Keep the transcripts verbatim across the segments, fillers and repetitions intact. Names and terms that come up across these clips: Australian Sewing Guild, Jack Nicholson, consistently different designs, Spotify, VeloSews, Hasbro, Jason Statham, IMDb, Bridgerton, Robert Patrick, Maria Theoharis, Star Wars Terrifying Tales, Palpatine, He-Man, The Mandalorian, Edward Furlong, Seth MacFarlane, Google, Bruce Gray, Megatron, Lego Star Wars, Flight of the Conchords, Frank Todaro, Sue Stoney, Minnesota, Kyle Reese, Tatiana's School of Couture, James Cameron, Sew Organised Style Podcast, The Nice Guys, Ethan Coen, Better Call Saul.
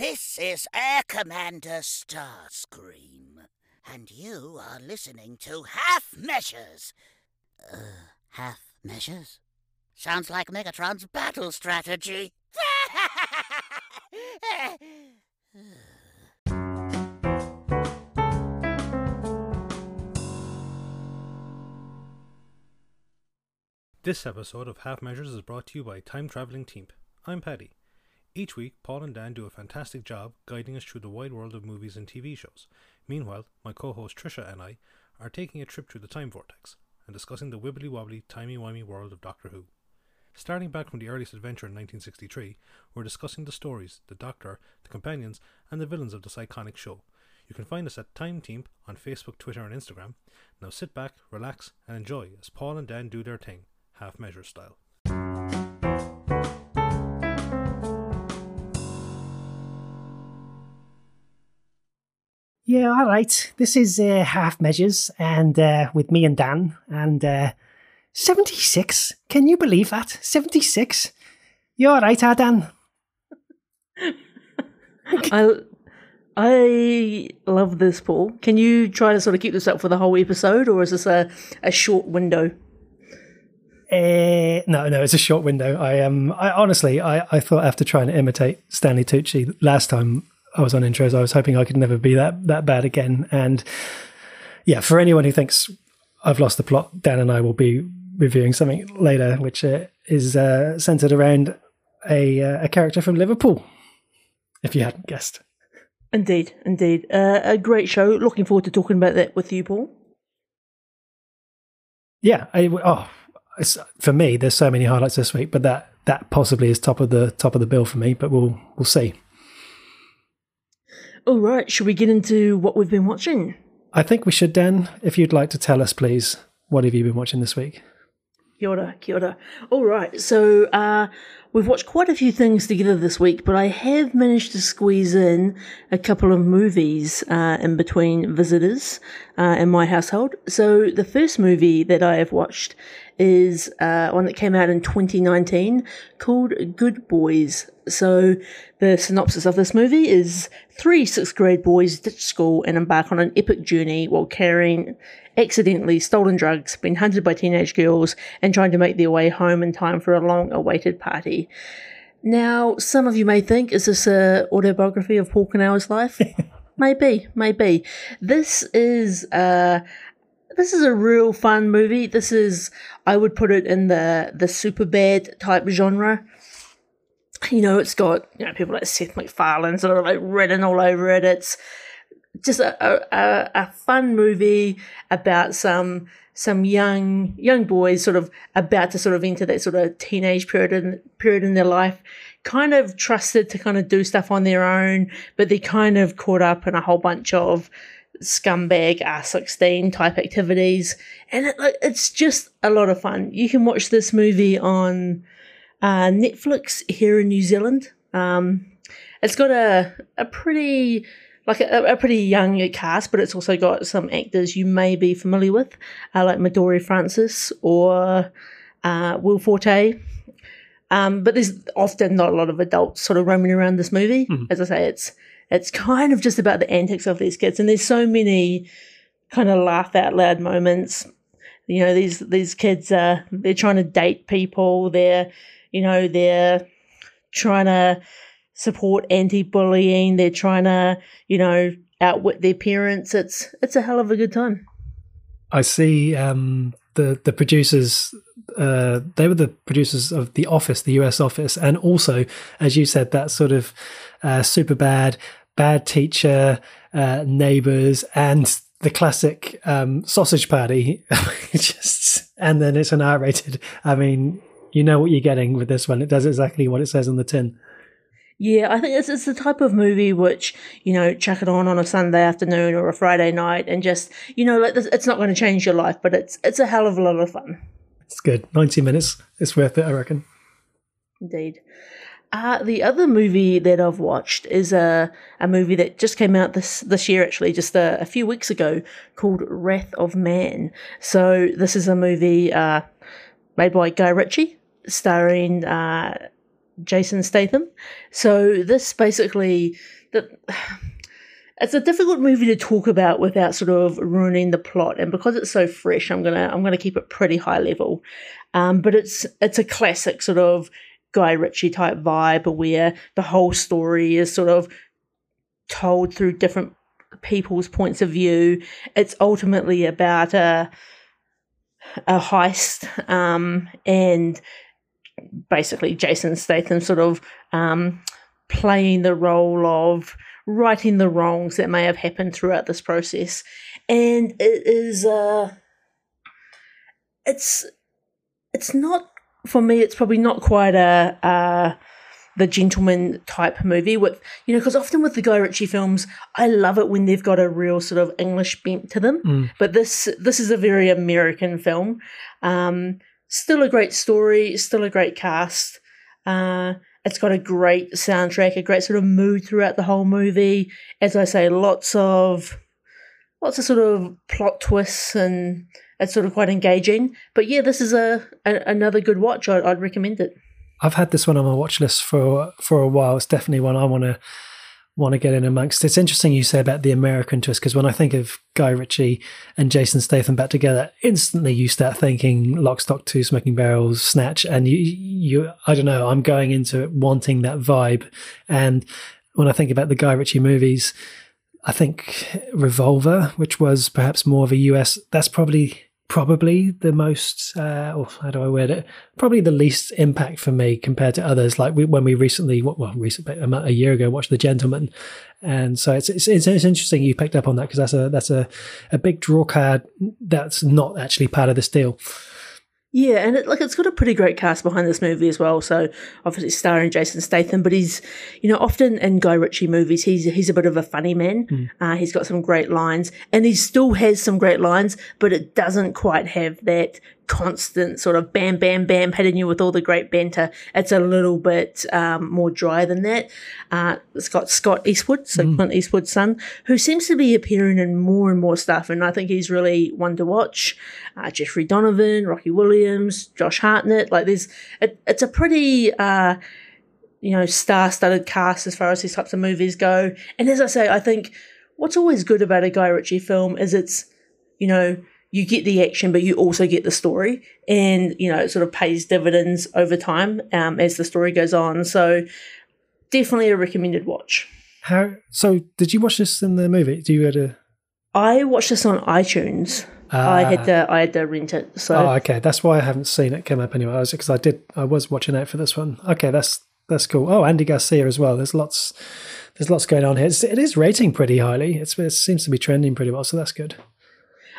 This is Air Commander Starscream, and you are listening to Half Measures. Uh, Half Measures? Sounds like Megatron's battle strategy. This episode of Half Measures is brought to you by Time Traveling Team. I'm Paddy. Each week, Paul and Dan do a fantastic job guiding us through the wide world of movies and T V shows. Meanwhile, my co-host Trisha and I are taking a trip through the time vortex and discussing the wibbly-wobbly, timey-wimey world of Doctor Who. Starting back from the earliest adventure in nineteen sixty-three, we're discussing the stories, the Doctor, the companions, and the villains of this iconic show. You can find us at Time Team on Facebook, Twitter, and Instagram. Now sit back, relax, and enjoy as Paul and Dan do their thing, Half Measure style. Yeah, all right. This is uh, Half Measures, and uh, with me and Dan, and uh, seventy-six. Can you believe that? seventy-six. You all right, huh, Dan? I, I love this, Paul. Can you try to sort of keep this up for the whole episode, or is this a, a short window? Uh, no, no, it's a short window. I um, I honestly, I, I thought after trying to imitate Stanley Tucci last time I was on intros, I was hoping I could never be that that bad again. And yeah, for anyone who thinks I've lost the plot, Dan and I will be reviewing something later, which uh, is uh, centered around a uh, a character from Liverpool, if you hadn't guessed. Indeed, indeed. Uh, a great show. Looking forward to talking about that with you, Paul. Yeah. I, oh, it's, for me, there's so many highlights this week, but that that possibly is top of the top of the bill for me, but we'll we'll see. All right, should we get into what we've been watching? I think we should, Dan. If you'd like to tell us, please, what have you been watching this week? Kia ora, kia ora. All right, so uh, we've watched quite a few things together this week, but I have managed to squeeze in a couple of movies uh, in between visitors uh, in my household. So the first movie that I have watched is uh, one that came out in twenty nineteen called Good Boys. So the synopsis of this movie is three sixth grade boys ditch school and embark on an epic journey while carrying accidentally stolen drugs, being hunted by teenage girls, and trying to make their way home in time for a long-awaited party. Now, some of you may think, is this an autobiography of Paul Kanawa's life? Maybe, maybe. This is a... Uh, This is a real fun movie. This is, I would put it in the, the Superbad type genre. You know, it's got, you know, people like Seth MacFarlane sort of like written all over it. It's just a a, a fun movie about some some young young boys sort of about to sort of enter that sort of teenage period in, period in their life, kind of trusted to kind of do stuff on their own, but they're kind of caught up in a whole bunch of scumbag R sixteen type activities, and it, it's just a lot of fun. You can watch this movie on uh, Netflix here in New Zealand. Um, it's got a a pretty like a, a pretty young cast, but it's also got some actors you may be familiar with, uh, like Midori Francis or uh, Will Forte. Um, but there's often not a lot of adults sort of roaming around this movie. Mm-hmm. As I say, it's It's kind of just about the antics of these kids, and there's so many kind of laugh out loud moments. You know, these these kids are they're trying to date people. They're you know they're trying to support anti-bullying. They're trying to you know outwit their parents. It's it's a hell of a good time. I see um, the the producers. Uh, they were the producers of The Office, the U S Office, and also, as you said, that sort of uh, super bad. Bad Teacher, uh, Neighbours, and the classic um, Sausage Party. Just, and then it's an R-rated. I mean, you know what you're getting with this one. It does exactly what it says on the tin. Yeah, I think it's, it's the type of movie which, you know, chuck it on on a Sunday afternoon or a Friday night and just, you know, like this, it's not going to change your life, but it's it's a hell of a lot of fun. It's good. ninety minutes. It's worth it, I reckon. Indeed. Uh, the other movie that I've watched is a, a movie that just came out this, this year, actually, just a, a few weeks ago, called Wrath of Man. So this is a movie uh, made by Guy Ritchie, starring uh, Jason Statham. So this basically, the, it's a difficult movie to talk about without sort of ruining the plot, and because it's so fresh, I'm gonna I'm gonna keep it pretty high level. Um, but it's it's a classic sort of Guy Ritchie type vibe, where the whole story is sort of told through different people's points of view. It's ultimately about a a heist, um, and basically Jason Statham sort of um, playing the role of righting the wrongs that may have happened throughout this process. And it is uh, it's it's not, for me, it's probably not quite a, a the gentleman type movie with, you know, because often with the Guy Ritchie films, I love it when they've got a real sort of English bent to them. Mm. But this this is a very American film. Um, still a great story, still a great cast. Uh, it's got a great soundtrack, a great sort of mood throughout the whole movie. As I say, lots of lots of sort of plot twists, and it's sort of quite engaging. But yeah, this is a, a another good watch. I'd, I'd recommend it. I've had this one on my watch list for for a while. It's definitely one I want to want to get in amongst. It's interesting you say about the American twist, because when I think of Guy Ritchie and Jason Statham back together, instantly you start thinking Lock, Stock, Two Smoking Barrels, Snatch, and you you I don't know. I'm going into it wanting that vibe, and when I think about the Guy Ritchie movies, I think Revolver, which was perhaps more of a U S, that's probably. Probably the most, uh, or how do I word it? Probably the least impact for me compared to others. Like we, when we recently, well, recently a year ago, watched The Gentleman, and so it's it's, it's interesting you picked up on that, because that's a that's a, a big draw card that's not actually part of this deal. Yeah, and it, like, it's got a pretty great cast behind this movie as well. So obviously starring Jason Statham, but he's, you know, often in Guy Ritchie movies, he's he's a bit of a funny man. Mm. Uh, he's got some great lines, and he still has some great lines, but it doesn't quite have that constant sort of bam, bam, bam, hitting you with all the great banter. It's a little bit um, more dry than that. Uh, it's got Scott Eastwood, so mm. Clint Eastwood's son, who seems to be appearing in more and more stuff, and I think he's really one to watch. Uh, Jeffrey Donovan, Rocky Williams, Josh Hartnett. Like there's, it, it's a pretty, uh, you know, star-studded cast as far as these types of movies go. And as I say, I think what's always good about a Guy Ritchie film is it's, you know, you get the action, but you also get the story, and, you know, it sort of pays dividends over time um, as the story goes on. So definitely a recommended watch. How? So did you watch this in the movie? Do you had a? I watched this on iTunes. Uh, I had to. I had to rent it. So. Oh, okay. That's why I haven't seen it come up anyway. I was because I did. I was watching out for this one. Okay, that's that's cool. Oh, Andy Garcia as well. There's lots. There's lots going on here. It's, it is rating pretty highly. It's, it seems to be trending pretty well. So that's good.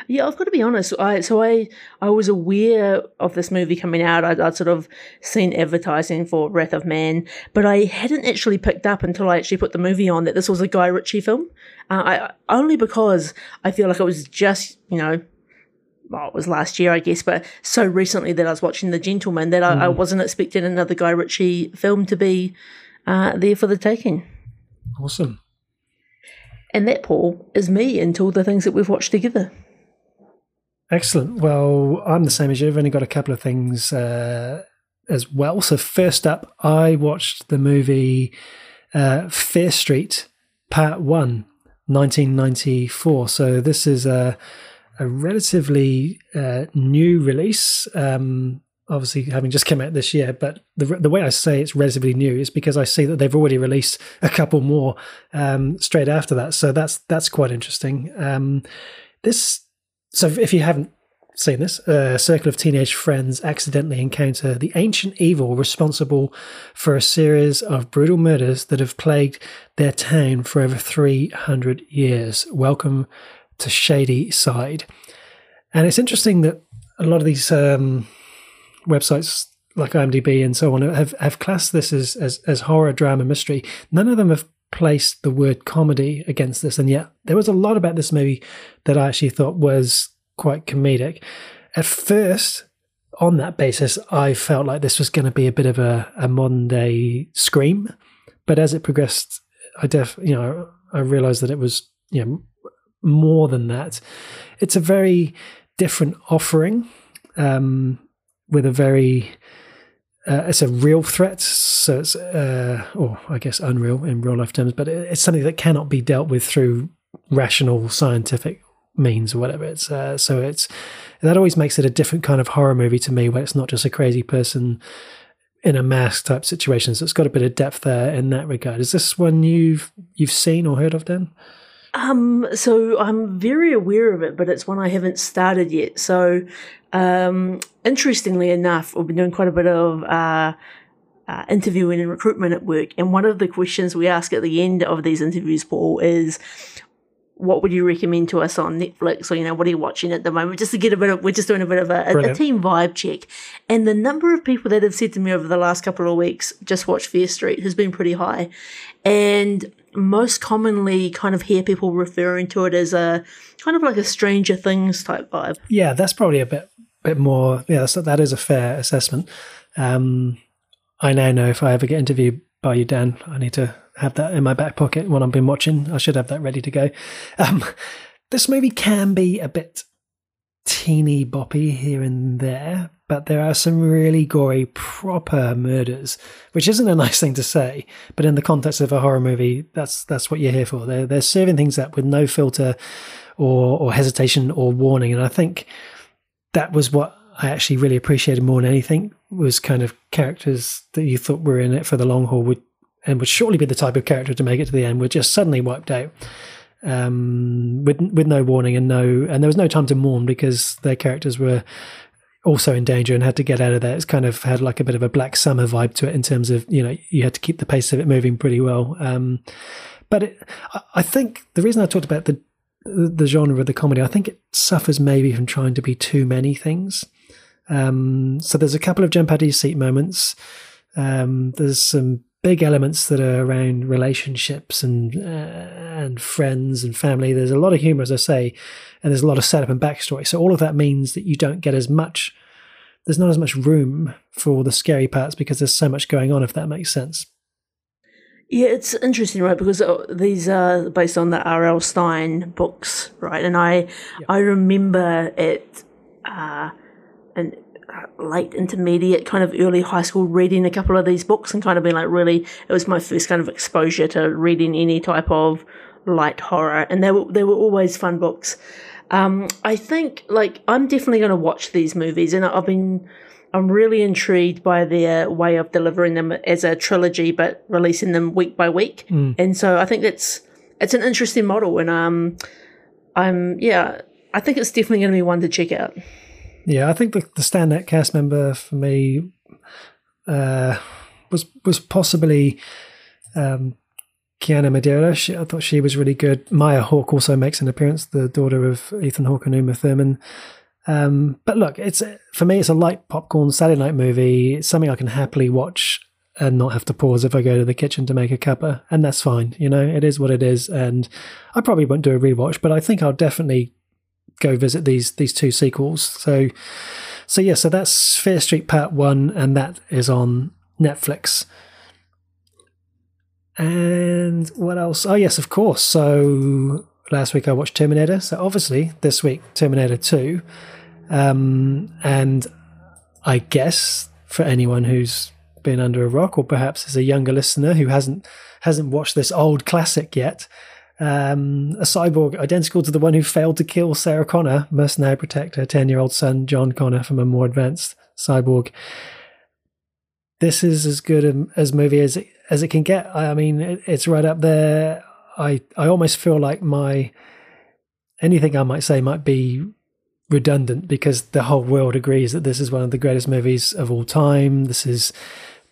Yeah, I've got to be honest. I so I I was aware of this movie coming out. I'd, I'd sort of seen advertising for Wrath of Man, but I hadn't actually picked up until I actually put the movie on that this was a Guy Ritchie film. Uh, I only because I feel like it was just, you know, well, it was last year, I guess, but so recently that I was watching The Gentleman that I, mm. I wasn't expecting another Guy Ritchie film to be uh, there for the taking. Awesome. And that, Paul, is me until the things that we've watched together. Excellent. Well, I'm the same as you. I've only got a couple of things uh, as well. So first up, I watched the movie uh, Fear Street Part one, nineteen ninety-four. So this is a, a relatively uh, new release, um, obviously having just come out this year. But the, the way I say it's relatively new is because I see that they've already released a couple more um, straight after that. So that's that's quite interesting. Um, this... So if you haven't seen this, a circle of teenage friends accidentally encounter the ancient evil responsible for a series of brutal murders that have plagued their town for over three hundred years. Welcome to Shady Side. And it's interesting that a lot of these um, websites like IMDb and so on have, have classed this as, as, as horror, drama, mystery. None of them have placed the word comedy against this, and yet there was a lot about this movie that I actually thought was quite comedic. At first, on that basis, I felt like this was going to be a bit of a, a modern day Scream, but as it progressed, I def you know I realized that it was, you know, more than that. It's a very different offering, um, with a very Uh, it's a real threat, so it's, uh, or I guess unreal in real life terms, but it's something that cannot be dealt with through rational scientific means or whatever. It's uh, so it's that always makes it a different kind of horror movie to me, where it's not just a crazy person in a mask type situation. So it's got a bit of depth there in that regard. Is this one you've you've seen or heard of, Dan? Um, so I'm very aware of it, but it's one I haven't started yet. So, um, interestingly enough, we've been doing quite a bit of uh, uh, interviewing and recruitment at work. And one of the questions we ask at the end of these interviews, Paul, is what would you recommend to us on Netflix? Or, you know, what are you watching at the moment? Just to get a bit of, we're just doing a bit of a, a, a team vibe check. And the number of people that have said to me over the last couple of weeks, just watch Fear Street, has been pretty high. And most commonly kind of hear people referring to it as a kind of like a Stranger Things type vibe. Yeah, that's probably a bit bit more, yeah, that's, that is a fair assessment. Um, I now know if I ever get interviewed by you, Dan, I need to have that in my back pocket when I've been watching. I should have that ready to go. Um, this movie can be a bit teeny boppy here and there, but there are some really gory, proper murders, which isn't a nice thing to say, but in the context of a horror movie, that's that's what you're here for. They're, they're serving things up with no filter or, or hesitation or warning, and I think that was what I actually really appreciated more than anything, was kind of characters that you thought were in it for the long haul would, and would surely be the type of character to make it to the end, were just suddenly wiped out. Um, with with no warning and no and there was no time to mourn because their characters were also in danger and had to get out of there. It's kind of had like a bit of a Black Summer vibe to it in terms of, you know, you had to keep the pace of it moving pretty well. Um, but it, I think the reason I talked about the the genre of the comedy, I think it suffers maybe from trying to be too many things. Um, so there's a couple of jump out of your seat moments. Um, there's some big elements that are around relationships and uh, and friends and family. There's a lot of humour, as I say, and there's a lot of setup and backstory. So all of that means that you don't get as much, there's not as much room for the scary parts because there's so much going on, if that makes sense. Yeah, it's interesting, right? Because these are based on the R L. Stein books, right? And I, yeah. I remember it, uh, and late intermediate, kind of early high school, reading a couple of these books and kind of being like, really, it was my first kind of exposure to reading any type of light horror, and they were they were always fun books. Um, I think like I'm definitely going to watch these movies, and I've been I'm really intrigued by their way of delivering them as a trilogy, but releasing them week by week. Mm. And so I think that's it's an interesting model, and um, I'm yeah, I think it's definitely going to be one to check out. Yeah, I think the, the standout cast member for me uh, was was possibly um, Kiana Madeira. She, I thought she was really good. Maya Hawke also makes an appearance, the daughter of Ethan Hawke and Uma Thurman. Um, but look, it's for me, it's a light popcorn Saturday night movie. It's something I can happily watch and not have to pause if I go to the kitchen to make a cuppa, and that's fine. You know, it is what it is, and I probably won't do a rewatch, but I think I'll definitely go visit these these two sequels. So so yeah, so that's Fear Street Part One, and that is on Netflix. And what else? Oh yes, of course. So last week I watched Terminator. So obviously this week Terminator two. Um, and I guess for anyone who's been under a rock, or perhaps is a younger listener who hasn't hasn't watched this old classic yet, Um, a cyborg identical to the one who failed to kill Sarah Connor must now protect her ten-year-old son, John Connor, from a more advanced cyborg. This is as good a as movie as it, as it can get. I mean, it, it's right up there. I, I almost feel like my anything I might say might be redundant because the whole world agrees that this is one of the greatest movies of all time. This is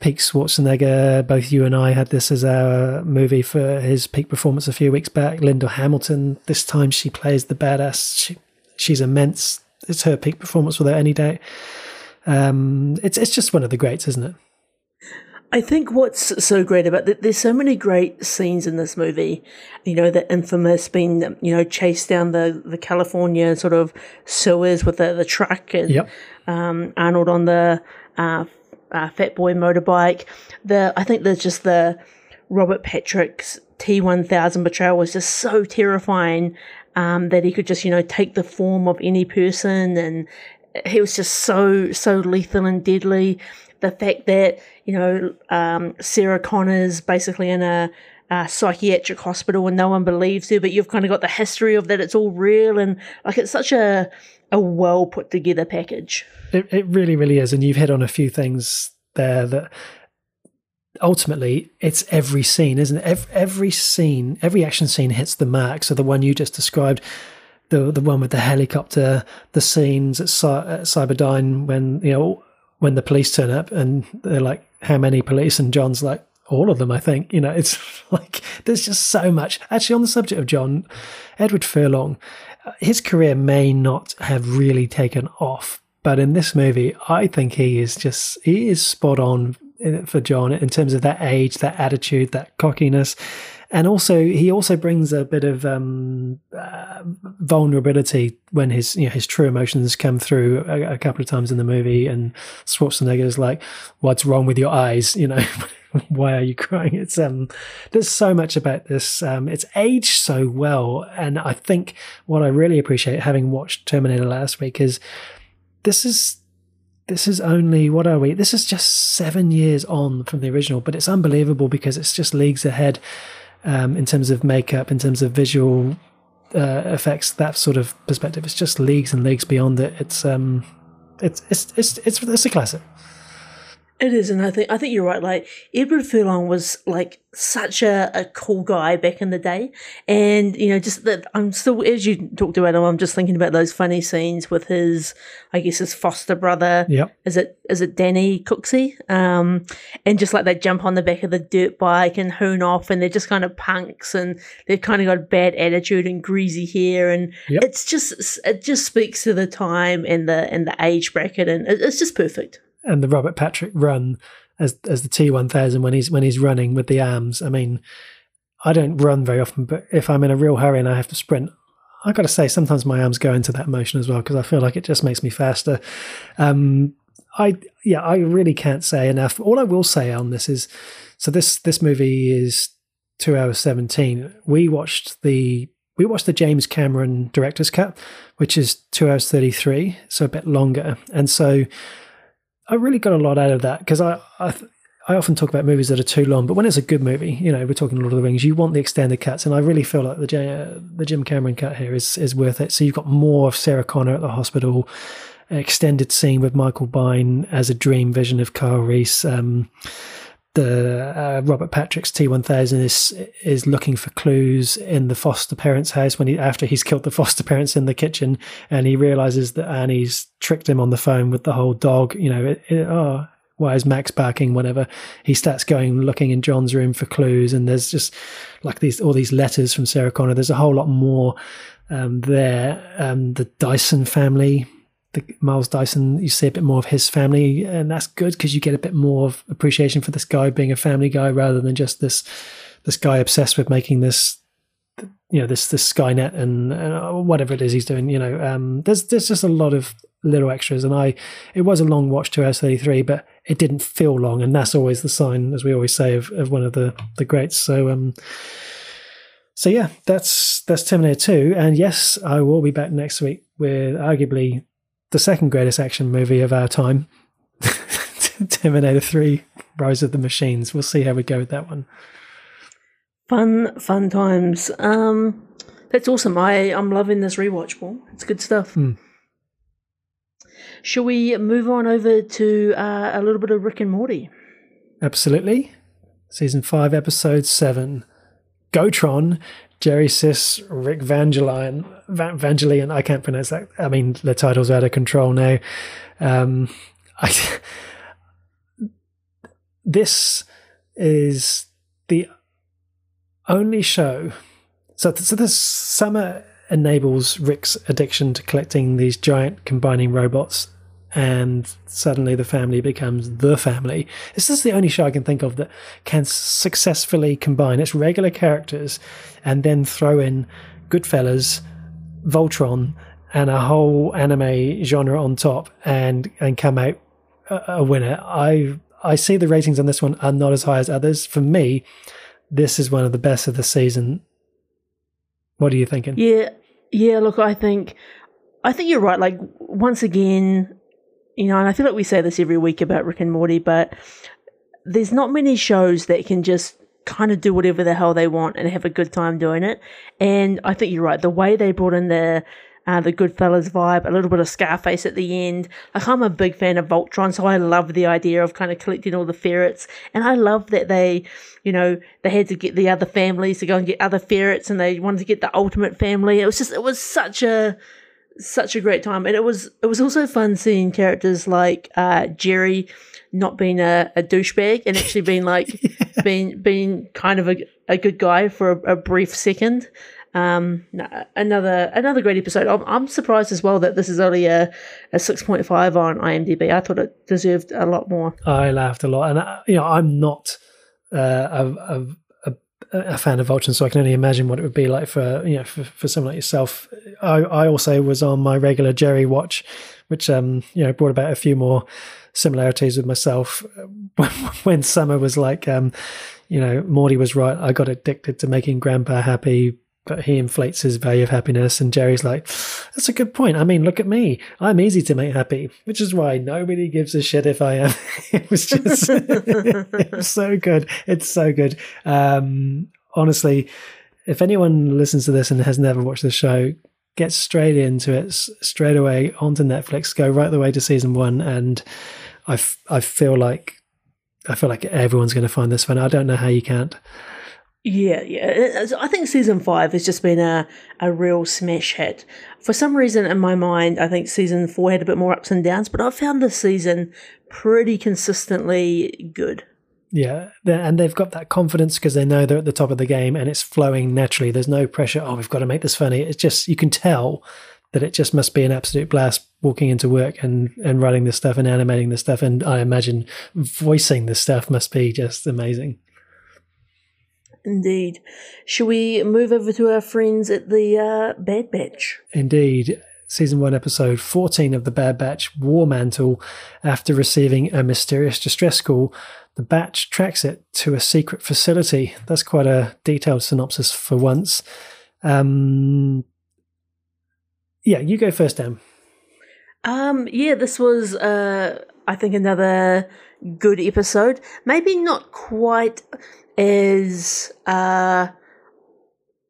peak Schwarzenegger. Both you and I had this as our movie for his peak performance a few weeks back. Linda Hamilton, this time she plays the badass. She, she's immense. It's her peak performance without any doubt. Um, it's it's just one of the greats, isn't it? I think what's so great about that, there's so many great scenes in this movie. You know, the infamous being, you know, chased down the, the California sort of sewers with the, the truck, and yep. um, Arnold on the uh, Uh, Fat Boy motorbike. The I think there's just the Robert Patrick's T one thousand betrayal was just so terrifying, um, that he could just, you know, take the form of any person, and he was just so so lethal and deadly. the fact that, you know, um, Sarah Connor's basically in a, a psychiatric hospital and no one believes her, but you've kind of got the history of that. It's all real, and like it's such a a well put together package. It, it really, really is. And you've hit on a few things there that ultimately it's every scene, isn't it? Every, every scene, every action scene hits the mark. So the one you just described, the the one with the helicopter, the scenes at, Cy- at Cyberdyne when, you know, when the police turn up and they're like, how many police? And John's like, all of them, I think. You know, it's like there's just so much. Actually, on the subject of John, Edward Furlong, his career may not have really taken off, but in this movie, I think he is just he is spot on for John in terms of that age, that attitude, that cockiness. And also, he also brings a bit of um, uh, vulnerability when his, you know, his true emotions come through a, a couple of times in the movie. And Schwarzenegger is like, "What's wrong with your eyes? You know, why are you crying?" It's um, there's so much about this. Um, it's aged so well, and I think what I really appreciate having watched Terminator last week is this is. This is only, what are we? This is just seven years on from the original, but it's unbelievable because it's just leagues ahead um, in terms of makeup, in terms of visual uh, effects, that sort of perspective. It's just leagues and leagues beyond it. It's um, it's it's it's it's it's a classic. It is, and I think I think you're right. Like Edward Furlong was like such a, a cool guy back in the day, and you know, just that I'm still, as you talked about him, I'm just thinking about those funny scenes with his, I guess, his foster brother. Yeah, is it is it Danny Cooksey? Um, and just like they jump on the back of the dirt bike and hoon off, and they're just kind of punks, and they've kind of got a bad attitude and greasy hair, and yep. it's just it just speaks to the time and the and the age bracket, and it's just perfect. And the Robert Patrick run as as the T one thousand when he's when he's running with the arms. I mean, I don't run very often, but if I'm in a real hurry and I have to sprint, I got to say sometimes my arms go into that motion as well because I feel like it just makes me faster. Um, I yeah, I really can't say enough. All I will say on this is, so this this movie is two hours seventeen. We watched the we watched the James Cameron director's cut, which is two hours thirty three, so a bit longer, and so. I really got a lot out of that because I I, th- I often talk about movies that are too long, but when it's a good movie, you know, we're talking Lord of the Rings, you want the extended cuts, and I really feel like the J- uh, the Jim Cameron cut here is is worth it. So you've got more of Sarah Connor at the hospital, an extended scene with Michael Biehn as a dream vision of Kyle Reese. Um, the uh, Robert Patrick's T one thousand is is looking for clues in the foster parents' house when he, after he's killed the foster parents in the kitchen, and he realizes that Annie's tricked him on the phone with the whole dog, you know, it, it, oh, why is Max barking, whatever. He starts going looking in John's room for clues, and there's just like these all these letters from Sarah Connor. There's a whole lot more um, there. Um, the Dyson family, The Miles Dyson, you see a bit more of his family, and that's good because you get a bit more of appreciation for this guy being a family guy rather than just this this guy obsessed with making this, you know, this this Skynet and uh, whatever it is he's doing. You know, um, there's there's just a lot of little extras, and I it was a long watch, two hours thirty three, but it didn't feel long, and that's always the sign, as we always say, of, of one of the the greats. So. Um, So yeah, that's that's Terminator two, and yes, I will be back next week with arguably the second greatest action movie of our time, Terminator three, Rise of the Machines. We'll see how we go with that one. Fun, fun times. Um, that's awesome. I, I'm loving this rewatch, Paul. It's good stuff. Mm. Shall we move on over to uh, a little bit of Rick and Morty? Absolutely. Season five, Episode seven. Gotron. Jerry Cis, Rick Vangelion, Vangelion, I can't pronounce that. I mean, the title's out of control now. Um, I, this is the only show. So, so this summer enables Rick's addiction to collecting these giant combining robots, and suddenly the family becomes the family. This is the only show I can think of that can successfully combine its regular characters and then throw in Goodfellas, Voltron, and a whole anime genre on top and and come out a, a winner. I I see the ratings on this one are not as high as others. For me, this is one of the best of the season. What are you thinking? Yeah, yeah. Look, I think I think you're right. Like once again. you know, and I feel like we say this every week about Rick and Morty, but there's not many shows that can just kind of do whatever the hell they want and have a good time doing it. And I think you're right. The way they brought in the uh, the Goodfellas vibe, a little bit of Scarface at the end. Like, I'm a big fan of Voltron, so I love the idea of kind of collecting all the ferrets. And I love that they, you know, they had to get the other families to go and get other ferrets, and they wanted to get the ultimate family. It was just, it was such a... such a great time. And it was it was also fun seeing characters like uh Jerry not being a, a douchebag and actually being like yeah. being being kind of a, a good guy for a, a brief second. Um another another great episode. I'm, I'm surprised as well that this is only a, a six point five on IMDb. I thought it deserved a lot more. I laughed a lot, and I, you know I'm not uh a, a a fan of Voltron, so I can only imagine what it would be like for you know for, for someone like yourself. I, I also was on my regular Jerry watch, which um you know brought about a few more similarities with myself. When Summer was like, um you know Morty was right, I got addicted to making Grandpa happy, but he inflates his value of happiness. And Jerry's like, that's a good point. I mean, look at me. I'm easy to make happy, which is why nobody gives a shit if I am. It was just it was so good. It's so good. Um, honestly, if anyone listens to this and has never watched the show, get straight into it, straight away onto Netflix, go right the way to season one. And I, f- I feel like, I feel like everyone's going to find this fun. I don't know how you can't. Yeah, yeah. I think season five has just been a, a real smash hit. For some reason in my mind, I think season four had a bit more ups and downs, but I found this season pretty consistently good. Yeah, and they've got that confidence because they know they're at the top of the game and it's flowing naturally. There's no pressure, oh, we've got to make this funny. It's just, you can tell that it just must be an absolute blast walking into work and, and writing this stuff and animating this stuff. And I imagine voicing this stuff must be just amazing. Indeed. Shall we move over to our friends at the uh, Bad Batch? Indeed. Season one, episode fourteen of the Bad Batch, War Mantle. After receiving a mysterious distress call, the Batch tracks it to a secret facility. That's quite a detailed synopsis for once. Um, yeah, you go first, Dan. Um, yeah, this was, uh, I think, another good episode. Maybe not quite... is uh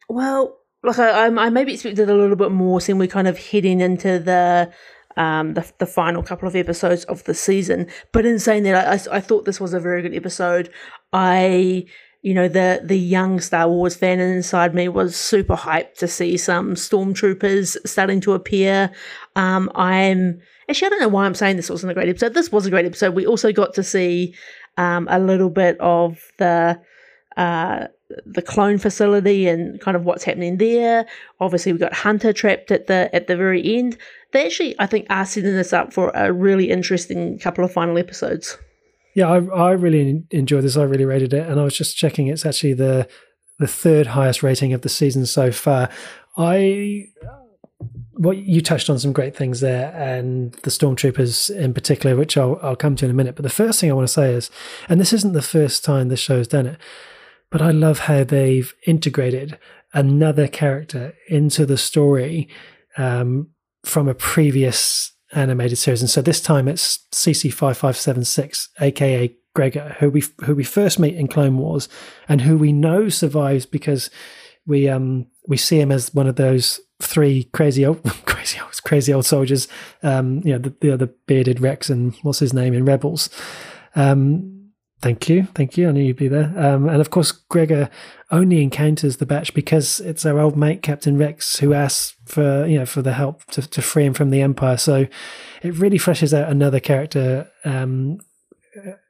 well like I, I I maybe expected a little bit more, seeing we're kind of heading into the um the, the final couple of episodes of the season. But in saying that, I, I I thought this was a very good episode. I you know the the young Star Wars fan inside me was super hyped to see some stormtroopers starting to appear. Um, I'm actually I don't know why I'm saying this wasn't a great episode. This was a great episode. We also got to see um a little bit of the. Uh, the clone facility and kind of what's happening there. Obviously, we got Hunter trapped at the at the very end. They actually, I think, are setting this up for a really interesting couple of final episodes. Yeah, I, I really enjoyed this. I really rated it, and I was just checking. It's actually the the third highest rating of the season so far. I, well, you touched on some great things there, and the stormtroopers in particular, which I'll I'll come to in a minute. But the first thing I want to say is, and this isn't the first time this show's done it, but I love how they've integrated another character into the story um, from a previous animated series. And so this time it's C C five five seven six, aka Gregor, who we who we first meet in Clone Wars and who we know survives because we um, we see him as one of those three crazy old crazy old crazy old soldiers. Um, you know, the, the other bearded Rex and what's his name in Rebels. Um, Thank you. Thank you. I knew you'd be there. Um, and of course, Gregor only encounters the Batch because it's our old mate, Captain Rex, who asks for, you know, for the help to, to free him from the Empire. So it really fleshes out another character. Um,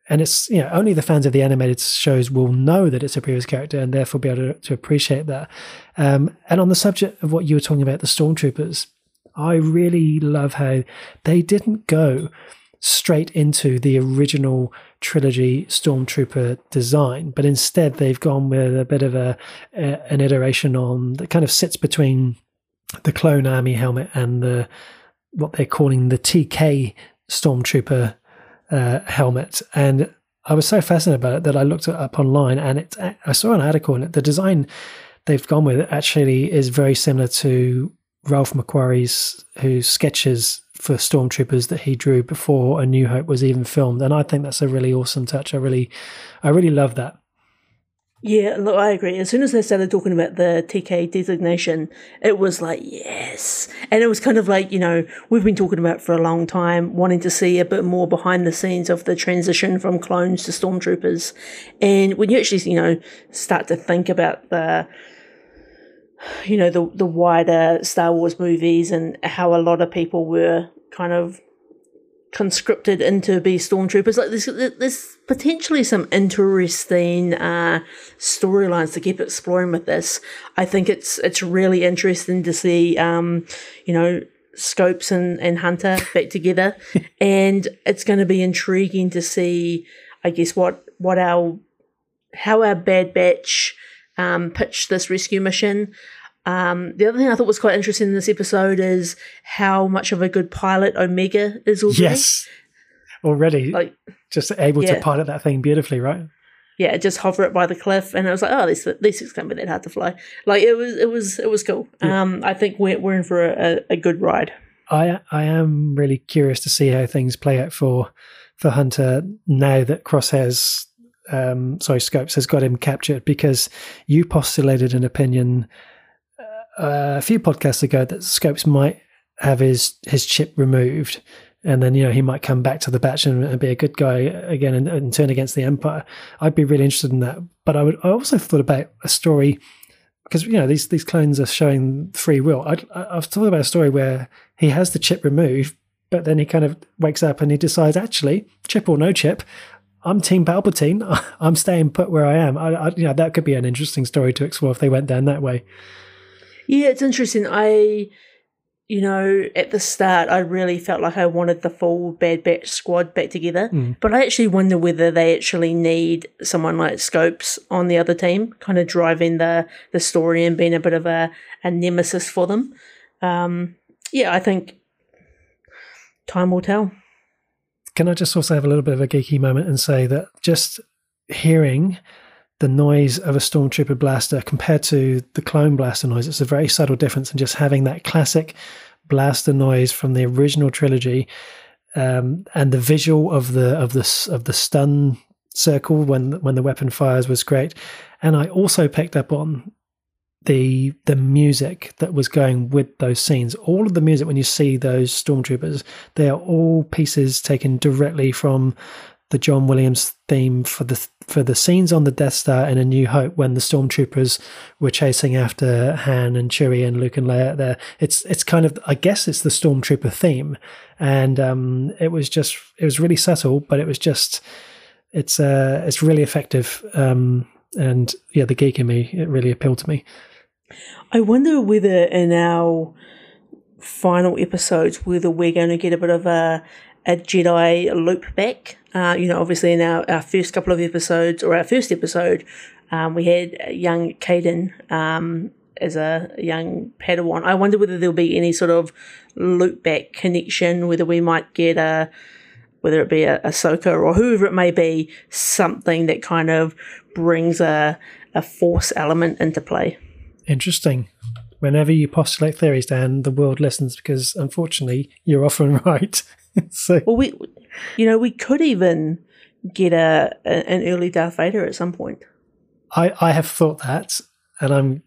and it's, you know, only the fans of the animated shows will know that it's a previous character and therefore be able to, to appreciate that. Um, and on the subject of what you were talking about, the Stormtroopers, I really love how they didn't go straight into the original trilogy Stormtrooper design, but instead they've gone with a bit of a, a an iteration on that kind of sits between the Clone Army helmet and the what they're calling the T K Stormtrooper uh, helmet. And I was so fascinated by it that I looked it up online, and it's I saw an article, and the design they've gone with actually is very similar to Ralph McQuarrie's, whose sketches for Stormtroopers that he drew before A New Hope was even filmed. And I think that's a really awesome touch. I really, I really love that. Yeah, look, I agree. As soon as they started talking about the T K designation, it was like, yes. And it was kind of like, you know, we've been talking about for a long time, wanting to see a bit more behind the scenes of the transition from clones to stormtroopers. And when you actually, you know, start to think about the, you know, the, the wider Star Wars movies and how a lot of people were kind of conscripted into be stormtroopers, like there's, there's potentially some interesting uh storylines to keep exploring with this. I think it's it's really interesting to see um you know Scopes and and Hunter back together, and it's going to be intriguing to see, I guess, what what our how our Bad Batch um pitched this rescue mission. Um, the other thing I thought was quite interesting in this episode is how much of a good pilot Omega is already. Yes, already. Like, just able yeah. to pilot that thing beautifully, right? Yeah, just hover it by the cliff, and I was like, oh, this this is going to be that hard to fly. Like it was, it was, it was cool. Yeah. Um, I think we're we're in for a, a good ride. I I am really curious to see how things play out for for Hunter now that Crosshair's um, sorry, Scopes has got him captured, because you postulated an opinion Uh, a few podcasts ago that Scopes might have his his chip removed, and then you know he might come back to the batch and, and be a good guy again and, and turn against the Empire. I'd be really interested in that. But I would. I also thought about a story, because you know these these clones are showing free will. I, I, I've thought about a story where he has the chip removed, but then he kind of wakes up and he decides, actually, chip or no chip, I'm Team Palpatine. I'm staying put where I am. I, I, you know, that could be an interesting story to explore if they went down that way. Yeah, it's interesting. I, you know, at the start, I really felt like I wanted the full Bad Batch squad back together. Mm. But I actually wonder whether they actually need someone like Scopes on the other team, kind of driving the, the story and being a bit of a, a nemesis for them. Um, yeah, I think time will tell. Can I just also have a little bit of a geeky moment and say that just hearing the noise of a stormtrooper blaster compared to the clone blaster noise, it's a very subtle difference, and just having that classic blaster noise from the original trilogy, um, and the visual of the of the of the stun circle when when the weapon fires was great. And I also picked up on the the music that was going with those scenes. All of the music when you see those stormtroopers, they are all pieces taken directly from the John Williams theme for the for the scenes on the Death Star in A New Hope, when the stormtroopers were chasing after Han and Chewie and Luke and Leia. There, it's it's kind of, I guess it's the stormtrooper theme, and um, it was just it was really subtle, but it was just it's uh, it's really effective, um, and yeah, the geek in me, it really appealed to me. I wonder whether in our final episodes whether we're going to get a bit of a a Jedi loop back. Uh, you know, obviously in our, our first couple of episodes, or our first episode, um, we had young Kaden um, as a young Padawan. I wonder whether there'll be any sort of loop back connection, whether we might get a, whether it be a Ahsoka or whoever it may be, something that kind of brings a, a force element into play. Interesting. Whenever you postulate theories, Dan, the world listens, because unfortunately you're often right. So. Well, we, you know, we could even get a, a an early Darth Vader at some point. I, I have thought that, and I'm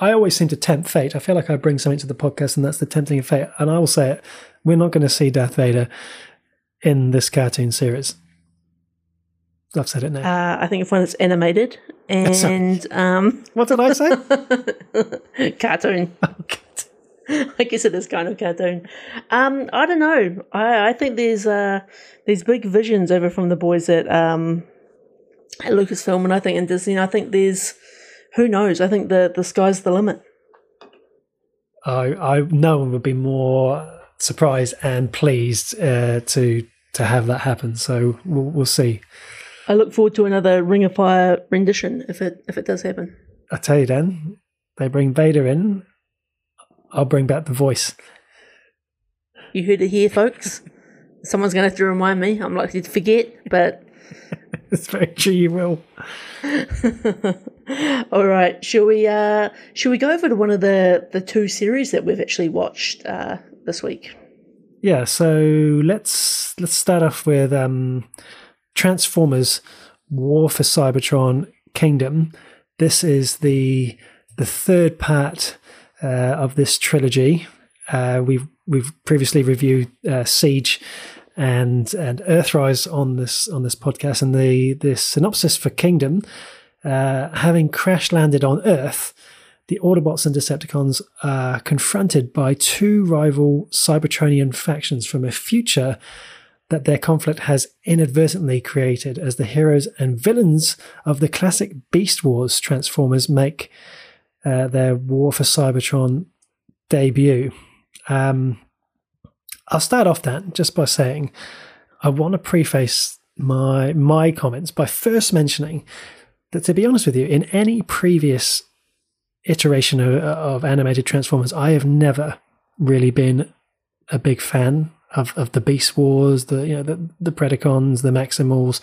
I always seem to tempt fate. I feel like I bring something to the podcast, and that's the tempting of fate. And I will say it: we're not going to see Darth Vader in this cartoon series. I've said it now. Uh, I think if one that's animated and a, um, what did I say? Cartoon. Okay. I guess it is kind of cartoon. Um, I don't know. I, I think there's uh, these big visions over from the boys at, um, at Lucasfilm, and I think in Disney. I think there's, who knows? I think the the sky's the limit. I, I no one would be more surprised and pleased uh, to to have that happen. So we'll, we'll see. I look forward to another Ring of Fire rendition if it if it does happen. I tell you, Dan, they bring Vader in, I'll bring back the voice. You heard it here, folks. Someone's going to have to remind me. I'm likely to forget, but It's very true, you will. All right, shall we? Uh, shall we go over to one of the the two series that we've actually watched uh, this week? Yeah, so let's let's start off with um, Transformers: War for Cybertron Kingdom. This is the the third part uh, of this trilogy. Uh, we've we've previously reviewed uh, Siege and and Earthrise on this on this podcast, and the the synopsis for Kingdom, uh, having crash landed on Earth, the Autobots and Decepticons are confronted by two rival Cybertronian factions from a future that their conflict has inadvertently created, as the heroes and villains of the classic Beast Wars Transformers make uh, their War for Cybertron debut. Um, I'll start off that just by saying I want to preface my my comments by first mentioning that, to be honest with you, in any previous iteration of, of animated Transformers, I have never really been a big fan of, of the Beast Wars, the you know the, the Predacons, the Maximals,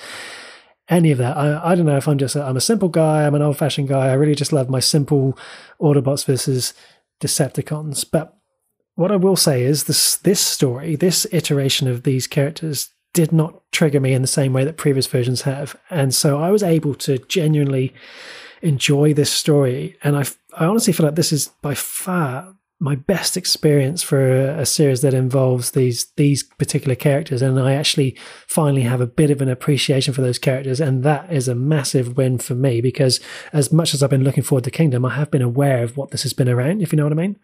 any of that. I, I don't know if I'm just a, I'm a simple guy, I'm an old-fashioned guy. I really just love my simple Autobots versus Decepticons. But what I will say is this: this story, this iteration of these characters, did not trigger me in the same way that previous versions have, and so I was able to genuinely enjoy this story. And I, I honestly feel like this is by far my best experience for a, a series that involves these these particular characters, and I actually finally have a bit of an appreciation for those characters, and that is a massive win for me, because as much as I've been looking forward to Kingdom, I have been aware of what this has been around, if you know what I mean.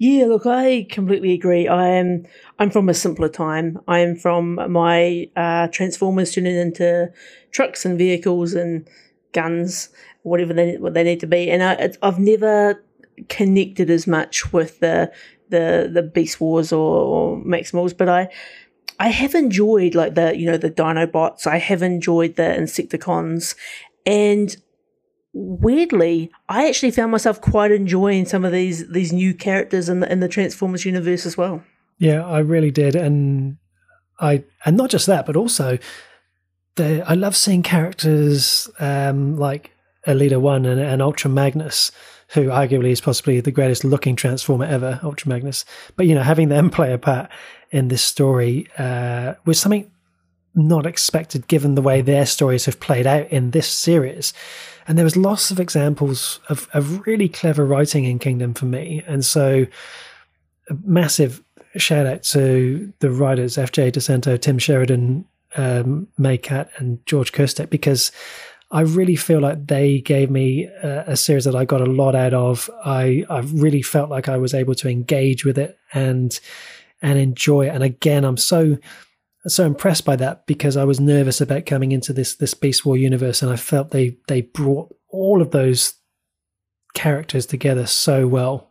Yeah, look, I completely agree. I am I'm from a simpler time. I am from my uh, Transformers turning into trucks and vehicles and guns, whatever they what they need to be. And I, I've never connected as much with the the the Beast Wars or, or Maximals, but I I have enjoyed like the you know the Dinobots. I have enjoyed the Insecticons, and weirdly, I actually found myself quite enjoying some of these these new characters in the, in the Transformers universe as well. Yeah, I really did, and I and not just that, but also the, I love seeing characters um, like Alita One and, and Ultra Magnus, who arguably is possibly the greatest looking Transformer ever, Ultra Magnus. But you know, having them play a part in this story uh, was something not expected, given the way their stories have played out in this series. And there was lots of examples of, of really clever writing in Kingdom for me. And so a massive shout out to the writers, F J DeSanto, Tim Sheridan, um, May Catt and George Kurstek, because I really feel like they gave me a, a series that I got a lot out of. I, I really felt like I was able to engage with it and, and enjoy it. And again, I'm so... so impressed by that, because I was nervous about coming into this this Beast War universe, and I felt they they brought all of those characters together so well.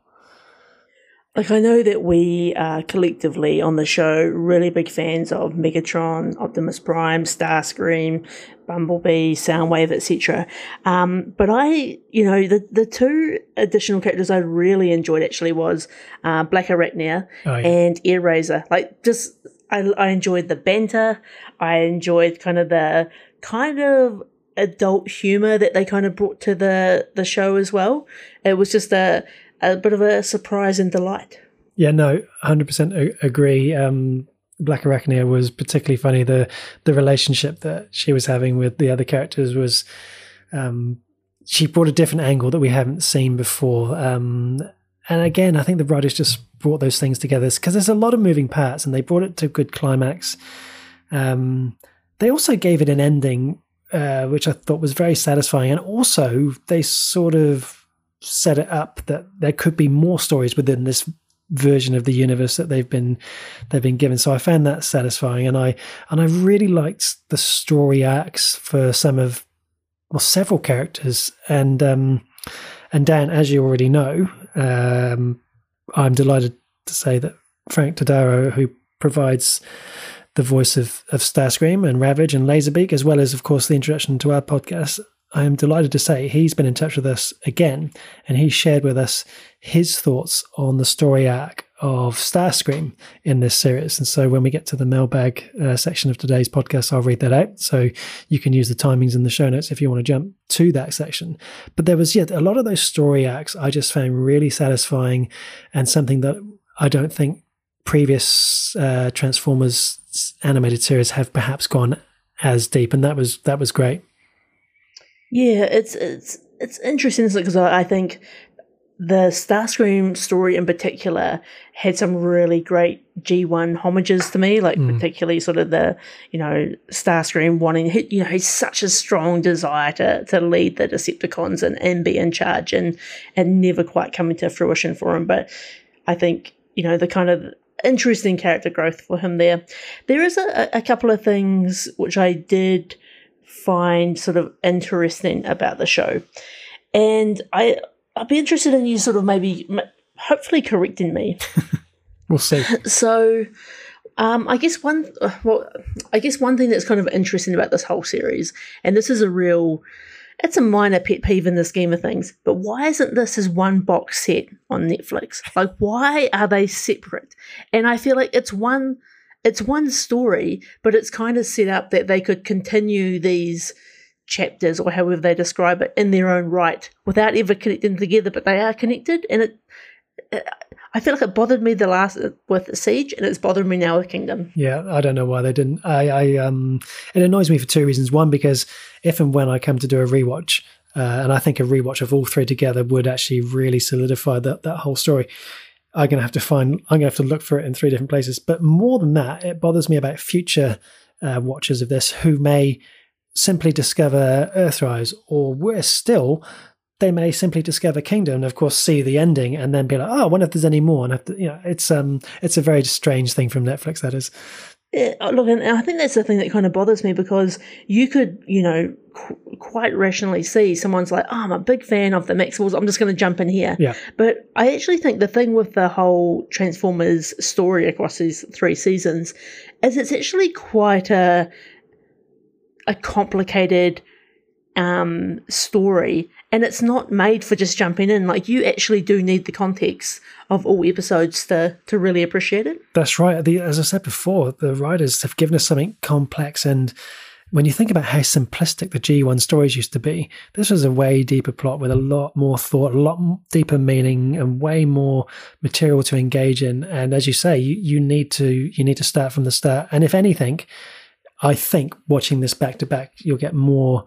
Like, I know that we are collectively on the show really big fans of Megatron, Optimus Prime, Starscream, Bumblebee, Soundwave, et cetera. Um, but I, you know, the the two additional characters I really enjoyed actually was uh, Black Arachnia oh, yeah. and Airraiser. Like, just... I, I enjoyed the banter. I enjoyed kind of the kind of adult humor that they kind of brought to the, the show as well. It was just a, a bit of a surprise and delight. Yeah, no, one hundred percent agree. Um, Black Arachnia was particularly funny. The the relationship that she was having with the other characters was, um, she brought a different angle that we haven't seen before. Um, and again, I think the writers just brought those things together, because there's a lot of moving parts, and they brought it to a good climax. Um, they also gave it an ending, uh, which I thought was very satisfying, and also they sort of set it up that there could be more stories within this version of the universe that they've been they've been given. So I found that satisfying, and I and I really liked the story arcs for some of well several characters. And um, and Dan, as you already know. Um, I'm delighted to say that Frank Todaro, who provides the voice of, of Starscream and Ravage and Laserbeak, as well as, of course, the introduction to our podcast, I'm delighted to say he's been in touch with us again, and he shared with us his thoughts on the story arc of Starscream in this series. And so when we get to the mailbag uh, section of today's podcast, I'll read that out. So you can use the timings in the show notes if you want to jump to that section. But there was, yeah, a lot of those story arcs I just found really satisfying, and something that I don't think previous uh, Transformers animated series have perhaps gone as deep. And that was, that was great. Yeah, it's it's it's interesting, isn't it? Because I think the Starscream story in particular had some really great G one homages to me, like mm. particularly sort of the, you know, Starscream wanting, he, you know, he's such a strong desire to to lead the Decepticons and, and be in charge, and and never quite coming to fruition for him. But I think, you know, the kind of interesting character growth for him there. There is a, a couple of things which I did find sort of interesting about the show, and I I'd be interested in you sort of maybe hopefully correcting me. We'll see. So, um, I guess one well, I guess one thing that's kind of interesting about this whole series, and this is a real, it's a minor pet peeve in the scheme of things, but why isn't this as one box set on Netflix? Like, why are they separate? And I feel like it's one. It's one story, but it's kind of set up that they could continue these chapters, or however they describe it, in their own right without ever connecting them together, but they are connected. And it, it I feel like it bothered me the last with Siege, and it's bothered me now with Kingdom. Yeah, I don't know why they didn't. I, I um, It annoys me for two reasons. One, because if and when I come to do a rewatch, uh, and I think a rewatch of all three together would actually really solidify that, that whole story. I'm going to have to find, I'm going to have to look for it in three different places. But more than that, it bothers me about future uh, watchers of this who may simply discover Earthrise, or worse still, they may simply discover Kingdom and, of course, see the ending and then be like, oh, I wonder if there's any more. And have to, you know, it's um, it's a very strange thing from Netflix, that is. Yeah, look, and I think that's the thing that kind of bothers me, because you could, you know, qu- quite rationally see someone's like, oh, I'm a big fan of the Maxwells, I'm just going to jump in here. Yeah. But I actually think the thing with the whole Transformers story across these three seasons is it's actually quite a a complicated um, story, and it's not made for just jumping in. Like, you actually do need the context of all episodes to to really appreciate it. That's right. The, as I said before, the writers have given us something complex, and when you think about how simplistic the G one stories used to be, this was a way deeper plot with a lot more thought, a lot deeper meaning, and way more material to engage in. And as you say, you, you need to you need to start from the start. And if anything, I think watching this back to back, you'll get more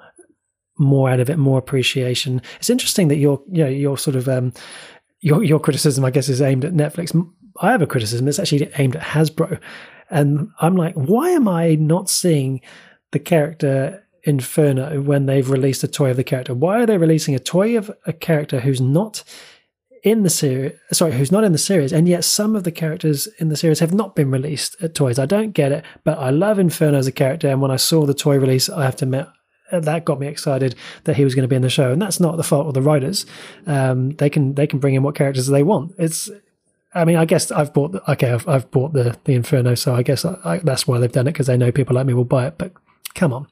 more out of it, more appreciation. It's interesting that your you know, your sort of um, your your criticism, I guess, is aimed at Netflix. I have a criticism. It's actually aimed at Hasbro, and I'm like, why am I not seeing the character Inferno when they've released a toy of the character? Why are they releasing a toy of a character who's not in the series? Sorry, who's not in the series, and yet some of the characters in the series have not been released at toys. I don't get it, but I love Inferno as a character, and when I saw the toy release, I have to admit, that got me excited that he was going to be in the show. And that's not the fault of the writers. Um, they can they can bring in what characters they want. It's, I mean, I guess I've bought the, okay, I've, I've bought the the Inferno, so I guess I, I, that's why they've done it, because they know people like me will buy it. But come on.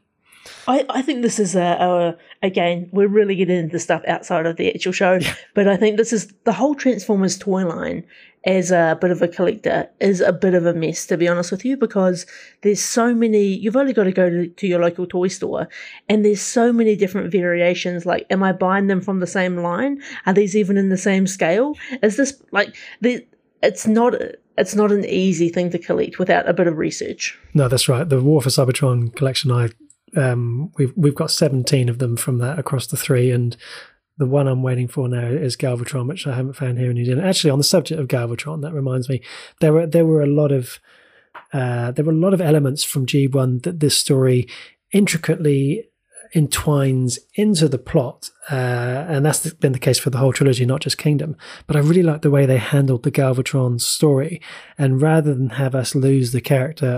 I, I think this is a, a again, we're really getting into stuff outside of the actual show, yeah. But I think this is the whole Transformers toy line as a bit of a collector is a bit of a mess, to be honest with you, because there's so many, you've only got to go to, to your local toy store, and there's so many different variations. Like, am I buying them from the same line? Are these even in the same scale? Is this like, the, it's not It's not an easy thing to collect without a bit of research. No, that's right. The War for Cybertron collection, I Um, we've we've got seventeen of them from that across the three, and the one I'm waiting for now is Galvatron, which I haven't found here in New Zealand. Actually, on the subject of Galvatron, that reminds me, there were there were a lot of uh, there were a lot of elements from G one that this story intricately entwines into the plot, uh, and that's been the case for the whole trilogy, not just Kingdom. But I really like the way they handled the Galvatron story, and rather than have us lose the character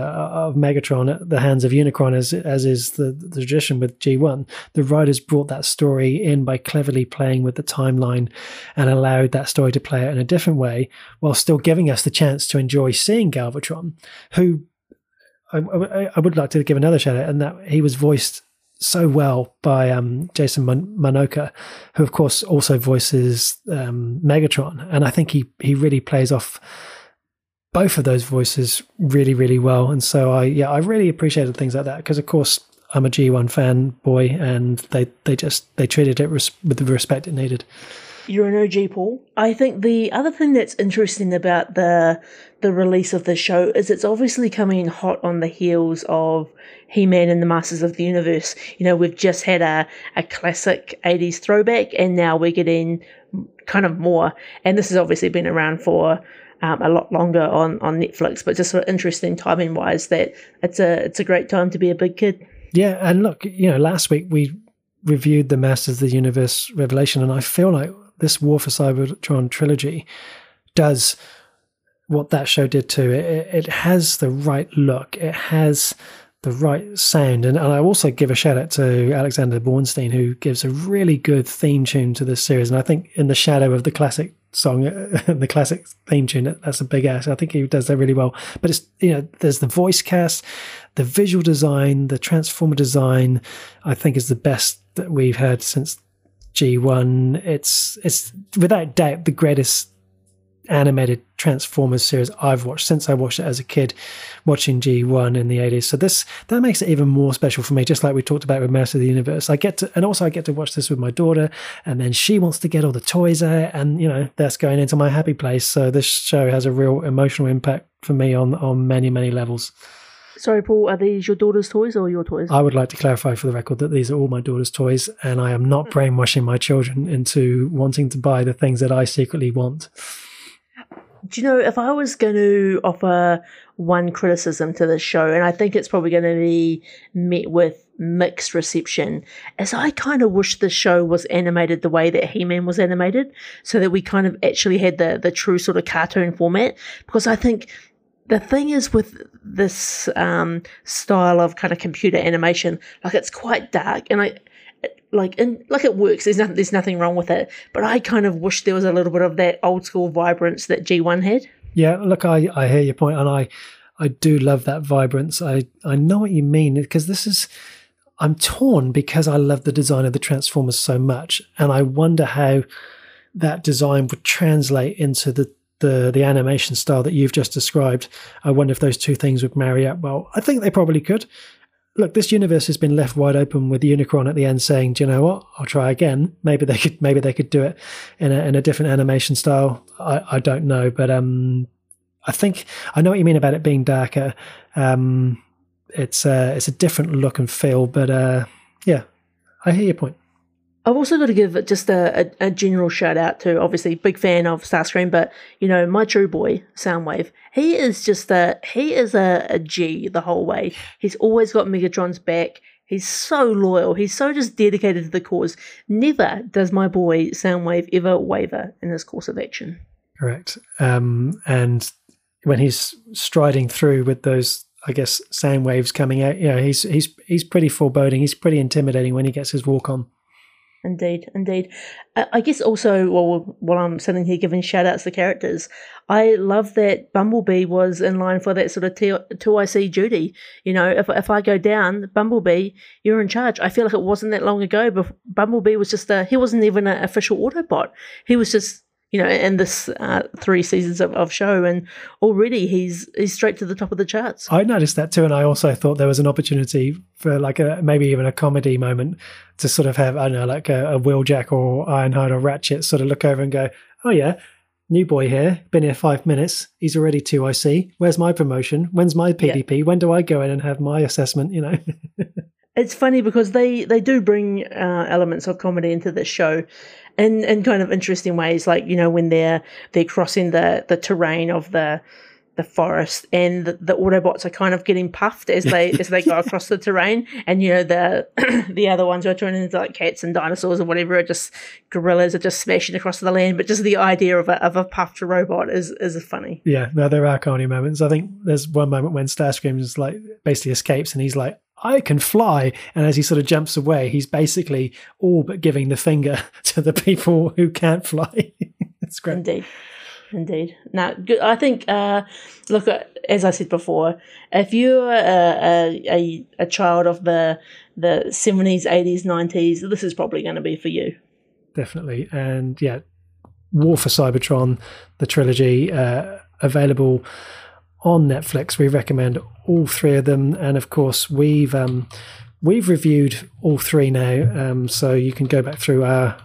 of Megatron at the hands of Unicron, as as is the, the tradition with G one, the writers brought that story in by cleverly playing with the timeline and allowed that story to play out in a different way, while still giving us the chance to enjoy seeing Galvatron, who I, I, I would like to give another shout out, and that he was voiced so well by um, Jason Man- Momoa, who of course also voices um, Megatron, and I think he he really plays off both of those voices really, really well. And so I yeah I really appreciated things like that, because of course I'm a G one fanboy, and they they just they treated it res- with the respect it needed. You're an O G, Paul. I think the other thing that's interesting about the the release of this show is it's obviously coming hot on the heels of He-Man and the Masters of the Universe. You know, we've just had a, a classic eighties throwback, and now we're getting kind of more. And this has obviously been around for um, a lot longer on, on Netflix, but just sort of interesting timing-wise that it's a it's a great time to be a big kid. Yeah, and look, you know, last week we reviewed the Masters of the Universe Revelation, and I feel like this War for Cybertron trilogy does what that show did too. It, it has the right look. It has the right sound. And, and I also give a shout out to Alexander Bornstein, who gives a really good theme tune to this series. And I think in the shadow of the classic song, the classic theme tune, that's a big ass. I think he does that really well. But it's, you know, there's the voice cast, the visual design, the Transformer design, I think is the best that we've had since G one. It's it's without doubt the greatest animated Transformers series I've watched since I watched it as a kid, watching G one in the eighties. So this that makes it even more special for me, just like we talked about with Master of the Universe. I get to, and also I get to watch this with my daughter, and then she wants to get all the toys out, and you know, that's going into my happy place. So this show has a real emotional impact for me on on many, many levels. Sorry, Paul, are these your daughter's toys or your toys? I would like to clarify for the record that these are all my daughter's toys, and I am not brainwashing my children into wanting to buy the things that I secretly want. Do you know, if I was going to offer one criticism to this show, and I think it's probably going to be met with mixed reception, is I kind of wish the show was animated the way that He-Man was animated, so that we kind of actually had the, the true sort of cartoon format, because I think the thing is with this um, style of kind of computer animation, like it's quite dark, and I like and like it works. There's nothing. There's nothing wrong with it. But I kind of wish there was a little bit of that old school vibrance that G one had. Yeah, look, I, I hear your point, and I I do love that vibrance. I I know what you mean, because this is I'm torn because I love the design of the Transformers so much, and I wonder how that design would translate into the. the the animation style that you've just described. I wonder if those two things would marry up well. I think they probably could. Look, this universe has been left wide open with Unicron at the end saying, do you know what, I'll try again. Maybe they could maybe they could do it in a, in a different animation style. I, I don't know, but um, I think I know what you mean about it being darker. Um, it's, uh, it's a different look and feel, but uh, yeah, I hear your point. I've also got to give just a, a, a general shout out to, obviously, big fan of Starscream, but, you know, my true boy, Soundwave, he is just a, he is a, a G the whole way. He's always got Megatron's back. He's so loyal. He's so just dedicated to the cause. Never does my boy Soundwave ever waver in his course of action. Correct. Um, and when he's striding through with those, I guess, sound waves coming out, you know, he's, he's, he's pretty foreboding. He's pretty intimidating when he gets his walk on. Indeed, indeed. I guess also, well, while I'm sitting here giving shout-outs to characters, I love that Bumblebee was in line for that sort of two I C duty. You know, if if I go down, Bumblebee, you're in charge. I feel like it wasn't that long ago, but Bumblebee was just a – he wasn't even an official Autobot. He was just, you know, in this uh, three seasons of, of show, and already he's he's straight to the top of the charts. I noticed that too, and I also thought there was an opportunity for like a, maybe even a comedy moment to sort of have, I don't know, like a, a Wheeljack or Ironhide or Ratchet sort of look over and go, oh yeah, new boy here, been here five minutes, he's already two I C, where's my promotion, when's my P D P, yeah. When do I go in and have my assessment, you know? It's funny because they, they do bring uh, elements of comedy into this show in, in kind of interesting ways, like, you know, when they're they're crossing the, the terrain of the the forest, and the, the Autobots are kind of getting puffed as they as they go across the terrain, and you know the the other ones who are turning into like cats and dinosaurs or whatever are just gorillas are just smashing across the land. But just the idea of a of a puffed robot is is funny. Yeah, no, there are comedy moments. I think there's one moment when Starscream is like basically escapes, and he's like, I can fly, and as he sort of jumps away, he's basically all but giving the finger to the people who can't fly. It's great. Indeed. Indeed. Now, I think, uh, look, as I said before, if you're a, a, a child of the the seventies, eighties, nineties, this is probably going to be for you. Definitely. And, yeah, War for Cybertron, the trilogy, uh, available on Netflix. We recommend all three of them. And, of course, we've um, we've reviewed all three now, um, so you can go back through our,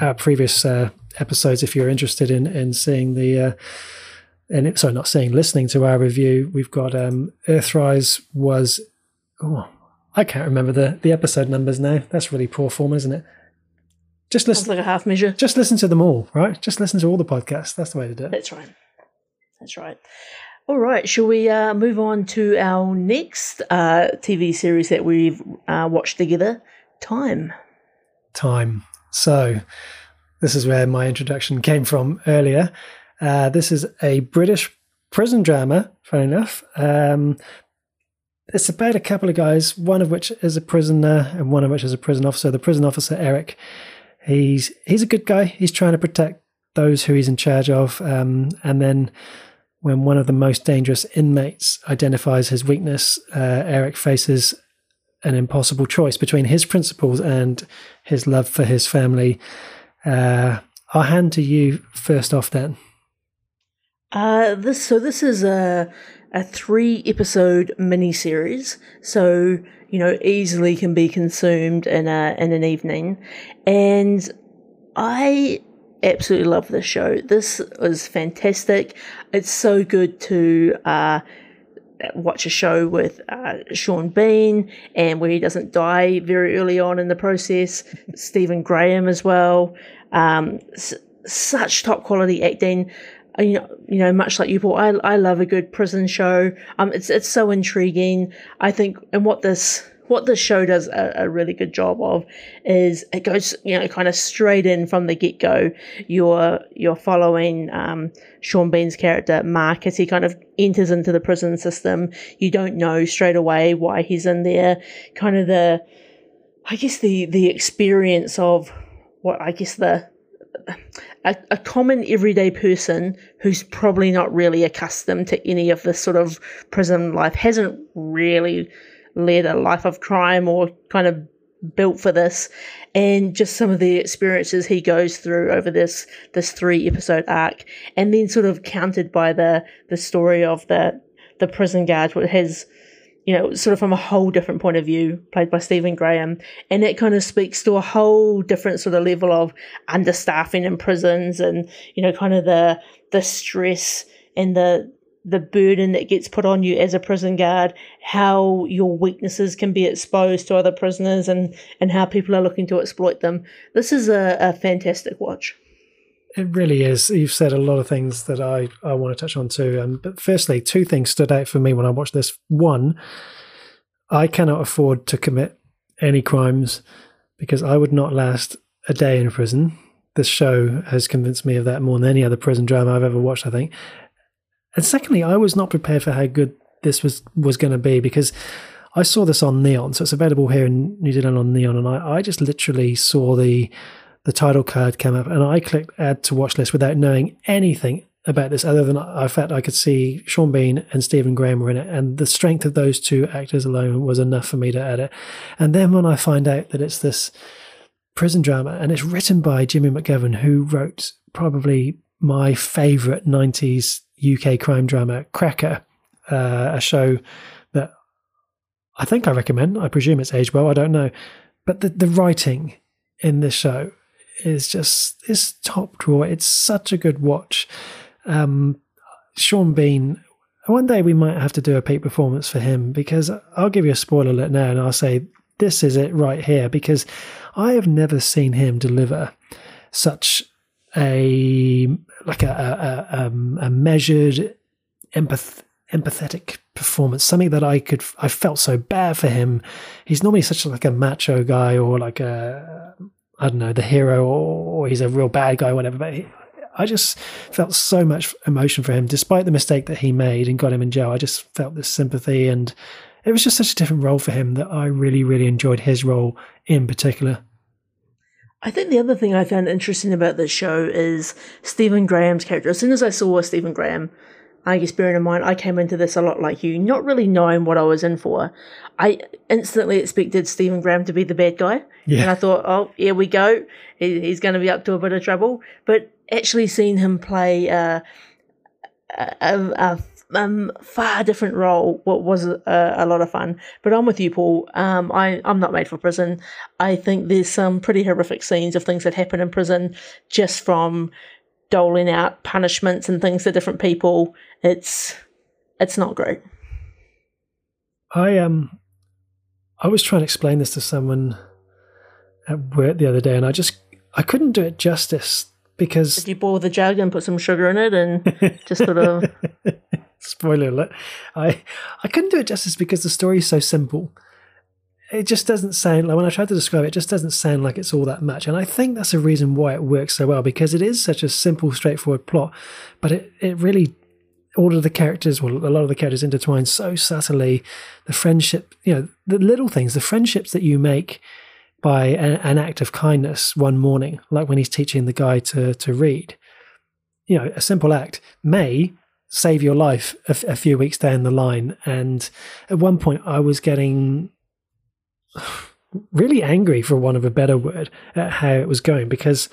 our previous uh episodes if you're interested in in seeing the uh and it, sorry not seeing listening to our review. We've got um Earthrise was oh I can't remember the the episode numbers now. That's really poor form, isn't it? Just listen. Sounds like a half measure. Just listen to them all, right? Just listen to all the podcasts. That's the way to do it. That's right. That's right. All right, shall we uh move on to our next uh T V series that we've uh watched together? Time. Time. So this is where my introduction came from earlier. Uh, this is a British prison drama, funny enough. Um, it's about a couple of guys, one of which is a prisoner and one of which is a prison officer. The prison officer, Eric, he's he's a good guy. He's trying to protect those who he's in charge of. Um, and then when one of the most dangerous inmates identifies his weakness, uh, Eric faces an impossible choice between his principles and his love for his family. Uh, I'll hand to you first off then. Uh, this so this is a a three episode mini series, so you know easily can be consumed in a in an evening, and I absolutely love this show. This is fantastic. It's so good to uh, watch a show with uh, Sean Bean, and where he doesn't die very early on in the process. Stephen Graham as well. Um, s- such top quality acting. Uh, you know, you know, much like you, Paul. I I love a good prison show. Um, it's it's so intriguing. I think, and what this what this show does a, a really good job of is it goes you know kind of straight in from the get go. You're you're following um, Sean Bean's character Mark as he kind of enters into the prison system. You don't know straight away why he's in there. Kind of the, I guess the the experience of what I guess the a, a common everyday person who's probably not really accustomed to any of this sort of prison life, hasn't really led a life of crime or kind of built for this, and just some of the experiences he goes through over this this three episode arc, and then sort of countered by the the story of the the prison guard, which has you know sort of from a whole different point of view, played by Stephen Graham, and that kind of speaks to a whole different sort of level of understaffing in prisons, and you know kind of the the stress and the the burden that gets put on you as a prison guard, how your weaknesses can be exposed to other prisoners, and, and how people are looking to exploit them. This is a, a fantastic watch. It really is. You've said a lot of things that I, I want to touch on too. Um, but firstly, two things stood out for me when I watched this. One, I cannot afford to commit any crimes because I would not last a day in prison. This show has convinced me of that more than any other prison drama I've ever watched, I think. And secondly, I was not prepared for how good this was, was going to be, because I saw this on Neon. So it's available here in New Zealand on Neon. And I, I just literally saw the the title card come up and I clicked add to watch list without knowing anything about this, other than I felt I could see Sean Bean and Stephen Graham were in it. And the strength of those two actors alone was enough for me to add it. And then when I find out that it's this prison drama and it's written by Jimmy McGovern, who wrote probably my favourite nineties U K crime drama, Cracker, uh, a show that I think I recommend. I presume it's aged well, I don't know. But the, the writing in this show is just is top drawer. It's such a good watch. Um, Sean Bean, one day we might have to do a peak performance for him, because I'll give you a spoiler alert now and I'll say this is it right here, because I have never seen him deliver such a like a a, um, a measured, empath, empathetic performance. Something that I could I felt so bad for him. He's normally such like a macho guy, or like a I don't know the hero, or he's a real bad guy, or whatever. But he, I just felt so much emotion for him, despite the mistake that he made and got him in jail. I just felt this sympathy, and it was just such a different role for him that I really really enjoyed his role in particular. I think the other thing I found interesting about this show is Stephen Graham's character. As soon as I saw Stephen Graham, I guess bearing in mind I came into this a lot like you, not really knowing what I was in for, I instantly expected Stephen Graham to be the bad guy. Yeah. And I thought, oh, here we go. He, he's going to be up to a bit of trouble. But actually seeing him play uh, a, a, a um, far different role was a, a lot of fun. But I'm with you, Paul. Um, I, I'm not made for prison. I think there's some pretty horrific scenes of things that happen in prison just from doling out punishments and things to different people. It's it's not great. I um I was trying to explain this to someone at work the other day, and I just I couldn't do it justice because did you boil the jug and put some sugar in it and just sort of spoiler alert. I I couldn't do it justice because the story is so simple. It just doesn't sound like when I tried to describe it, it just doesn't sound like it's all that much. And I think that's the reason why it works so well, because it is such a simple, straightforward plot, but it, it really all of the characters, well, a lot of the characters intertwine so subtly. The friendship, you know, the little things, the friendships that you make by an, an act of kindness one morning, like when he's teaching the guy to to read, you know, a simple act may save your life a, a few weeks down the line. And at one point I was getting really angry, for want of a better word, at how it was going, because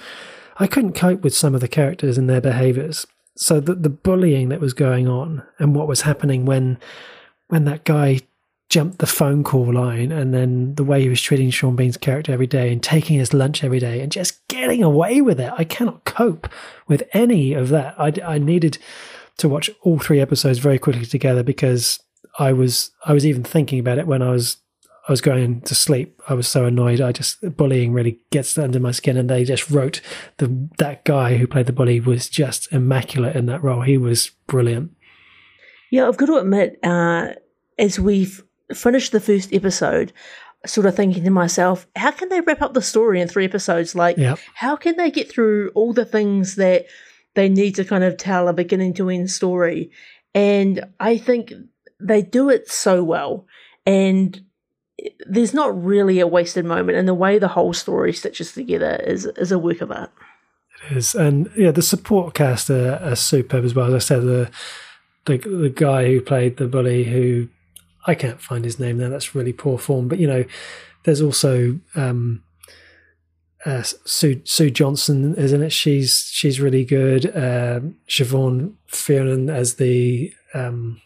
I couldn't cope with some of the characters and their behaviours. So the, the bullying that was going on and what was happening when when that guy jumped the phone call line, and then the way he was treating Sean Bean's character every day and taking his lunch every day and just getting away with it. I cannot cope with any of that. I, I needed to watch all three episodes very quickly together, because I was I was even thinking about it when I was I was going to sleep. I was so annoyed. I just, bullying really gets under my skin, and they just wrote the that guy who played the bully was just immaculate in that role. He was brilliant. Yeah, I've got to admit, uh, as we've finished the first episode, sort of thinking to myself, how can they wrap up the story in three episodes? Like, yep. How can they get through all the things that they need to kind of tell a beginning to end story? And I think they do it so well. And there's not really a wasted moment, and the way the whole story stitches together is is a work of art. It is, and yeah, the support cast are, are superb as well. As I said, the, the the guy who played the bully, who I can't find his name now, that's really poor form. But you know, there's also um, uh, Sue Sue Johnson, isn't it? She's she's really good. Um, Siobhan Finneran as the um,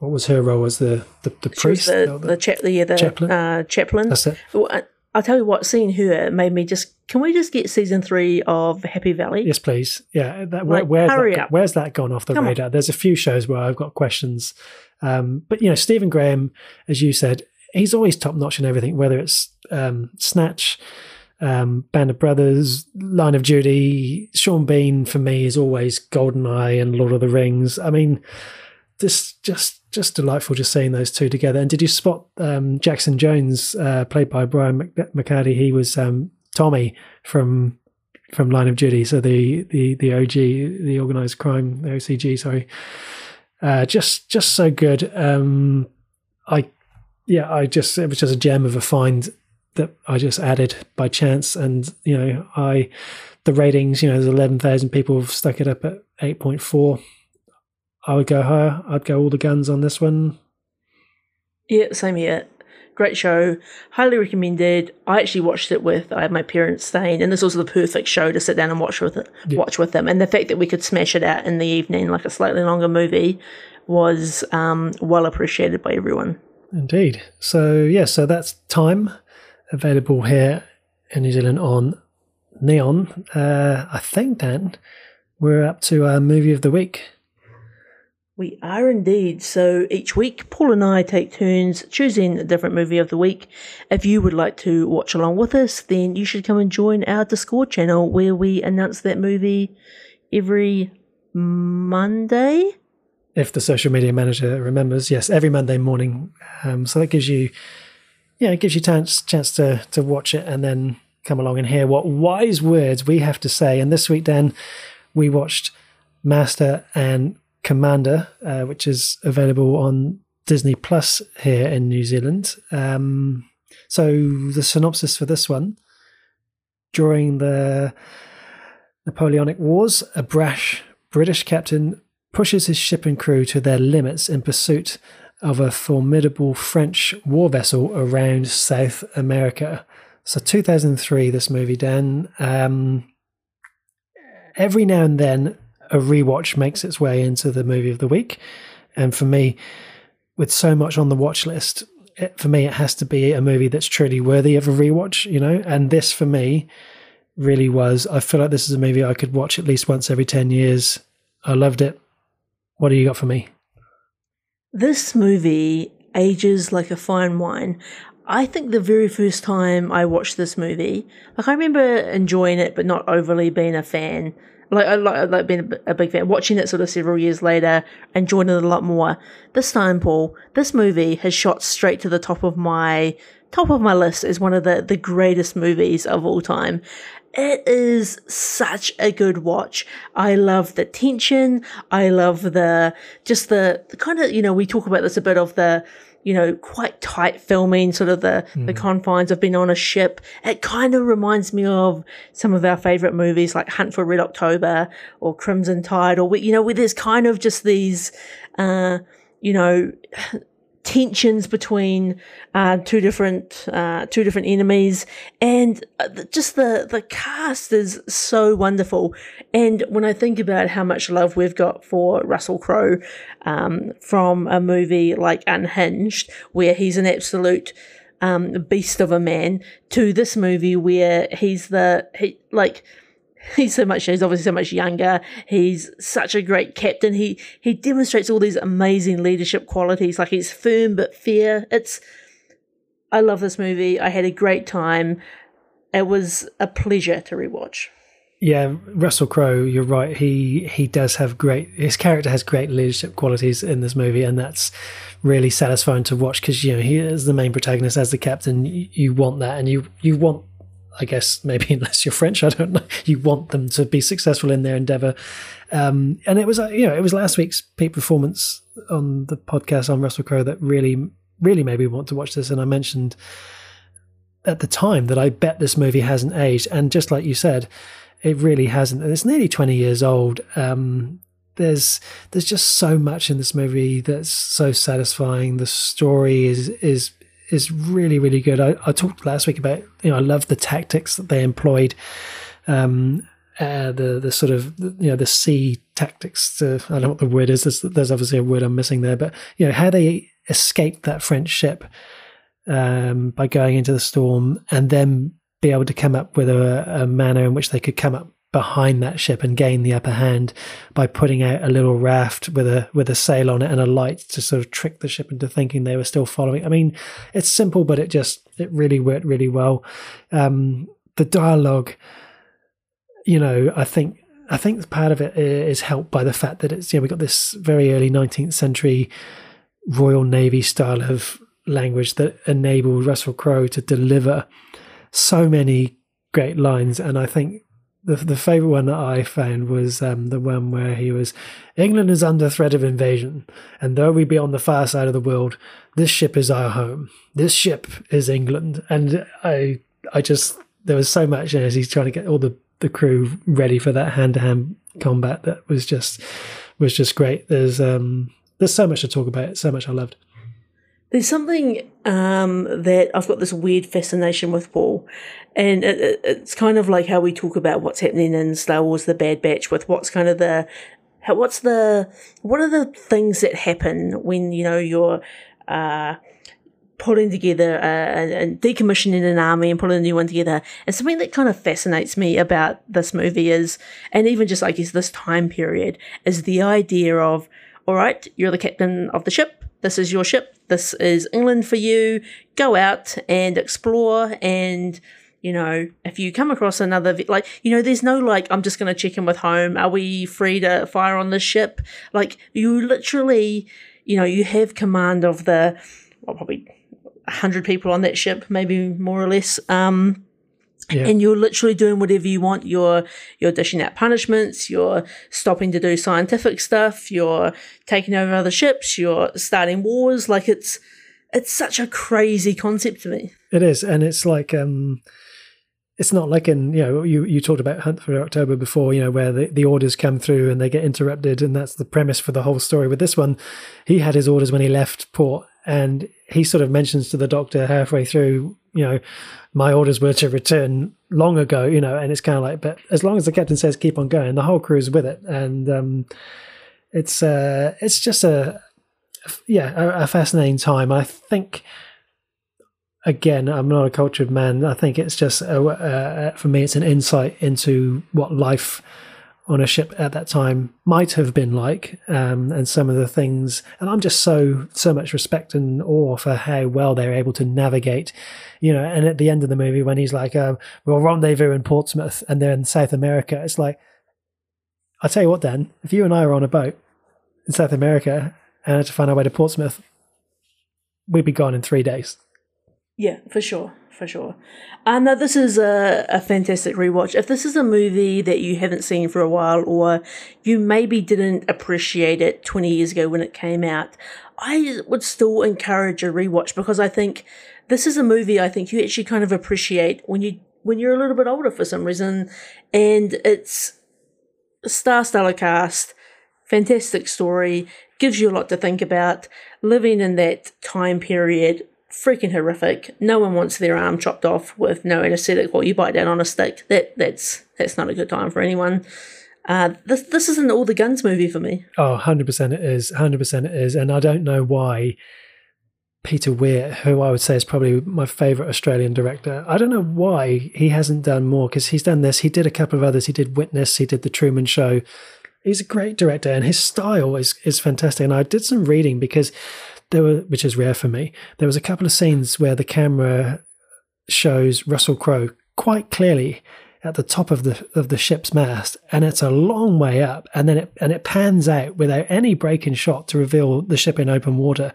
what was her role as the the, the priest? The, the, the, cha- yeah, the chaplain. Uh, chaplain. That's it. I'll tell you what, seeing her made me just, can we just get season three of Happy Valley? Yes, please. Yeah, that, like, where, where's, that, where's that gone off the Come radar? On. There's a few shows where I've got questions. Um, but, you know, Stephen Graham, as you said, he's always top-notch in everything, whether it's um, Snatch, um, Band of Brothers, Line of Duty. Sean Bean, for me, is always GoldenEye and Lord of the Rings. I mean, this just... just delightful just seeing those two together. And did you spot um, Jackson Jones, uh, played by Brian McCarty? He was um, Tommy from from Line of Duty, so the the the O G, the organised crime, the O C G. Sorry, uh, just just so good. Um, I yeah, I just it was just a gem of a find that I just added by chance. And you know, I the ratings. You know, there's eleven thousand people have stuck it up at eight point four. I would go higher. I'd go all the guns on this one. Yeah, same here. Great show. Highly recommended. I actually watched it with I had my parents staying, and this was the perfect show to sit down and watch with it, yeah. watch with them. And the fact that we could smash it out in the evening, like a slightly longer movie, was um, well appreciated by everyone. Indeed. So, yeah, so that's Time, available here in New Zealand on Neon. Uh, I think, Dan, we're up to our Movie of the Week. We are indeed. So each week, Paul and I take turns choosing a different movie of the week. If you would like to watch along with us, then you should come and join our Discord channel where we announce that movie every Monday. If the social media manager remembers, yes, every Monday morning. Um, so that gives you, yeah, it gives you chance chance to to watch it and then come along and hear what wise words we have to say. And this week, Dan, we watched Master and Commander, uh, which is available on Disney Plus here in New Zealand. Um, so the synopsis for this one during the Napoleonic Wars, a brash British captain pushes his ship and crew to their limits in pursuit of a formidable French war vessel around South America. So two thousand three, this movie, Dan. Um, every now and then, a rewatch makes its way into the movie of the week. And for me, with so much on the watch list, it, for me, it has to be a movie that's truly worthy of a rewatch, you know? And this, for me, really was. I feel like this is a movie I could watch at least once every ten years. I loved it. What do you got for me? This movie ages like a fine wine. I think the very first time I watched this movie, like I remember enjoying it, but not overly being a fan. Like I like, like being a big fan, watching it sort of several years later, enjoying it a lot more. This time, Paul, this movie has shot straight to the top of my top of my list as one of the the greatest movies of all time. It is such a good watch. I love the tension. I love the just the, the kind of, you know, we talk about this a bit of the, you know, quite tight filming, sort of the, mm. the confines of being on a ship. It kind of reminds me of some of our favourite movies like Hunt for Red October or Crimson Tide, or, you know, where there's kind of just these, uh, you know, tensions between uh, two different uh, two different enemies, and just the the cast is so wonderful. And when I think about how much love we've got for Russell Crowe um, from a movie like Unhinged, where he's an absolute um, beast of a man, to this movie where he's the he like. He's so much, he's obviously so much younger. He's such a great captain. He he demonstrates all these amazing leadership qualities. Like, he's firm but fair. It's, I love this movie. I had a great time. It was a pleasure to rewatch. Yeah, Russell Crowe, you're right. He he does have great, his character has great leadership qualities in this movie, and that's really satisfying to watch because, you know, he is the main protagonist as the captain. You, you want that, and you you want, I guess maybe unless you're French, I don't know. You want them to be successful in their endeavour, um, and it was you know it was last week's peak performance on the podcast on Russell Crowe that really, really made me want to watch this. And I mentioned at the time that I bet this movie hasn't aged, and just like you said, it really hasn't. And it's nearly twenty years old. Um, there's there's just so much in this movie that's so satisfying. The story is is. is really, really good. I, I talked last week about, you know, I love the tactics that they employed, um, uh, the the sort of, you know, the sea tactics to, I don't know what the word is, there's, there's obviously a word I'm missing there, but, you know, how they escaped that French ship um, by going into the storm and then be able to come up with a, a manner in which they could come up behind that ship and gain the upper hand by putting out a little raft with a with a sail on it and a light to sort of trick the ship into thinking they were still following. I mean, it's simple, but it just it really worked really well. Um, the dialogue, you know, I think I think part of it is helped by the fact that it's, you know, we got this very early nineteenth century Royal Navy style of language that enabled Russell Crowe to deliver so many great lines, and I think. The, the favourite one that I found was um, the one where he was, England is under threat of invasion, and though we be on the far side of the world, this ship is our home. This ship is England. And I I just, there was so much, you know, as he's trying to get all the, the crew ready for that hand-to-hand combat that was just was just great. There's um there's so much to talk about, so much I loved. There's something um, that I've got this weird fascination with, Paul, and it, it, it's kind of like how we talk about what's happening in Star Wars: The Bad Batch with what's kind of the, how, what's the, what are the things that happen when, you know, you're uh, pulling together uh, and, and decommissioning an army and pulling a new one together. And something that kind of fascinates me about this movie is, and even just I guess this time period, is the idea of, all right, you're the captain of the ship. This is your ship. This is England for you. Go out and explore. And, you know, if you come across another, like, you know, there's no like, I'm just going to check in with home. Are we free to fire on this ship? Like, you literally, you know, you have command of the, well, probably one hundred people on that ship, maybe more or less. Um, Yeah. And you're literally doing whatever you want. You're you're dishing out punishments. You're stopping to do scientific stuff. You're taking over other ships. You're starting wars. Like, it's it's such a crazy concept to me. It is, and it's like um, it's not like in, you know, you, you talked about Hunt for October before, you know, where the, the orders come through and they get interrupted, and that's the premise for the whole story. With this one, he had his orders when he left port, and he sort of mentions to the doctor halfway through, you know, my orders were to return long ago, you know, and it's kind of like, but as long as the captain says keep on going, the whole crew is with it. And um, it's uh, it's just a, yeah, a, a fascinating time. I think... Again, I'm not a cultured man. I think it's just, a, uh, for me, it's an insight into what life on a ship at that time might have been like, um, and some of the things. And I'm just so, so much respect and awe for how well they're able to navigate, you know. And at the end of the movie, when he's like, uh, we'll rendezvous in Portsmouth and they're in South America, it's like, I'll tell you what, Dan, if you and I were on a boat in South America and had to find our way to Portsmouth, we'd be gone in three days. Yeah, for sure, for sure. And uh, this is a, a fantastic rewatch. If this is a movie that you haven't seen for a while, or you maybe didn't appreciate it twenty years ago when it came out, I would still encourage a rewatch, because I think this is a movie I think you actually kind of appreciate when, you, when you're a little bit older for some reason. And it's a star-stellar cast, fantastic story, gives you a lot to think about, living in that time period. Freaking horrific. No one wants their arm chopped off with no anesthetic while you bite down on a stick. That that's that's not a good time for anyone. Uh, this this is an all the guns movie for me. Oh, one hundred percent it is. one hundred percent it is. And I don't know why Peter Weir, who I would say is probably my favourite Australian director, I don't know why he hasn't done more, because he's done this. He did a couple of others. He did Witness. He did The Truman Show. He's a great director, and his style is is fantastic. And I did some reading because... There were, which is rare for me, there was a couple of scenes where the camera shows Russell Crowe quite clearly at the top of the of the ship's mast, and it's a long way up, and then it and it pans out without any break in shot to reveal the ship in open water.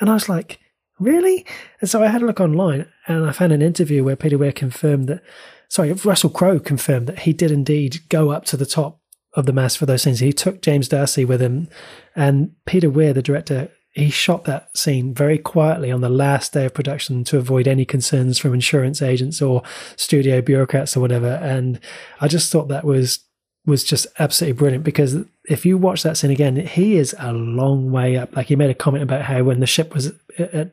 And I was like, really? And so I had a look online, and I found an interview where Peter Weir confirmed that, sorry, Russell Crowe confirmed that he did indeed go up to the top of the mast for those scenes. He took James Darcy with him, and Peter Weir, the director, he shot that scene very quietly on the last day of production to avoid any concerns from insurance agents or studio bureaucrats or whatever. And I just thought that was was just absolutely brilliant, because if you watch that scene again, he is a long way up. Like, he made a comment about how when the ship was at, at,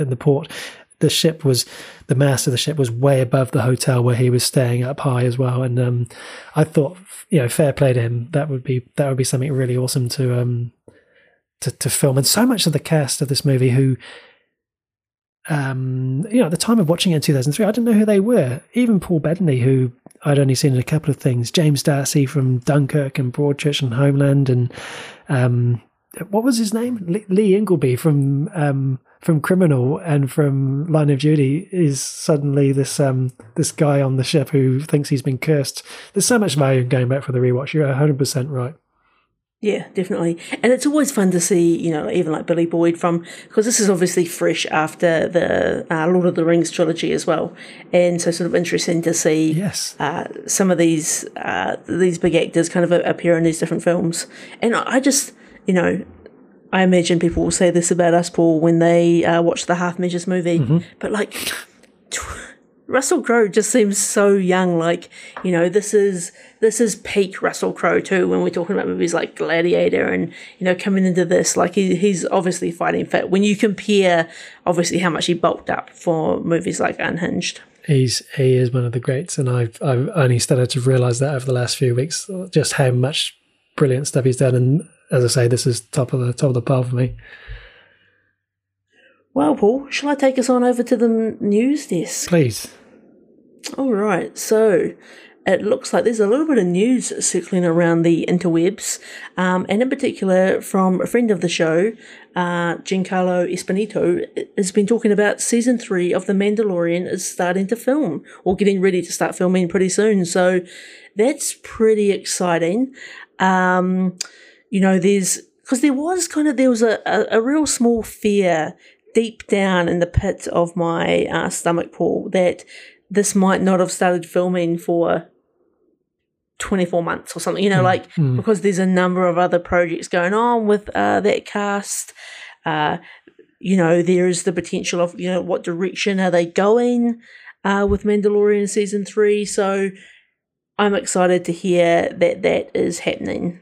at the port, the ship was, the mast of the ship was way above the hotel where he was staying, up high as well. And um, I thought, you know, fair play to him. That would be that would be something really awesome to. Um, To, to film. And so much of the cast of this movie, who um you know, at the time of watching it in two thousand three, I didn't know who they were. Even Paul Bettany, who I'd only seen in a couple of things, James Darcy from Dunkirk and Broadchurch and Homeland, and um what was his name, Lee, Lee Ingleby from um from Criminal and from Line of Duty, is suddenly this um this guy on the ship who thinks he's been cursed. There's so much value going back for the rewatch. You're one hundred percent right. Yeah, definitely. And it's always fun to see, you know, even like Billy Boyd from, because this is obviously fresh after the uh, Lord of the Rings trilogy as well. And so sort of interesting to see yes. uh, some of these uh, these big actors kind of appear in these different films. And I just, you know, I imagine people will say this about us, Paul, when they uh, watch the Half Measures movie. Mm-hmm. But like, t- Russell Crowe just seems so young. Like, you know, this is this is peak Russell Crowe too. When we're talking about movies like Gladiator, and you know, coming into this, like he, he's obviously fighting fit. When you compare, obviously, how much he bulked up for movies like Unhinged, he's he is one of the greats, and I've I've only started to realise that over the last few weeks, just how much brilliant stuff he's done. And as I say, this is top of the top of the pile for me. Well, Paul, shall I take us on over to the news desk? Please. All right. So it looks like there's a little bit of news circling around the interwebs, um, and in particular from a friend of the show, uh, Giancarlo Esposito, has been talking about season three of The Mandalorian is starting to film, or getting ready to start filming pretty soon. So that's pretty exciting. Um, you know, there's – because there was kind of – there was a, a, a real small fear – deep down in the pit of my uh, stomach, Paul, that this might not have started filming for twenty-four months or something, you know, mm, like mm. because there's a number of other projects going on with uh, that cast. Uh, you know, there is the potential of, you know, what direction are they going? uh, with Mandalorian Season three, so I'm excited to hear that that is happening,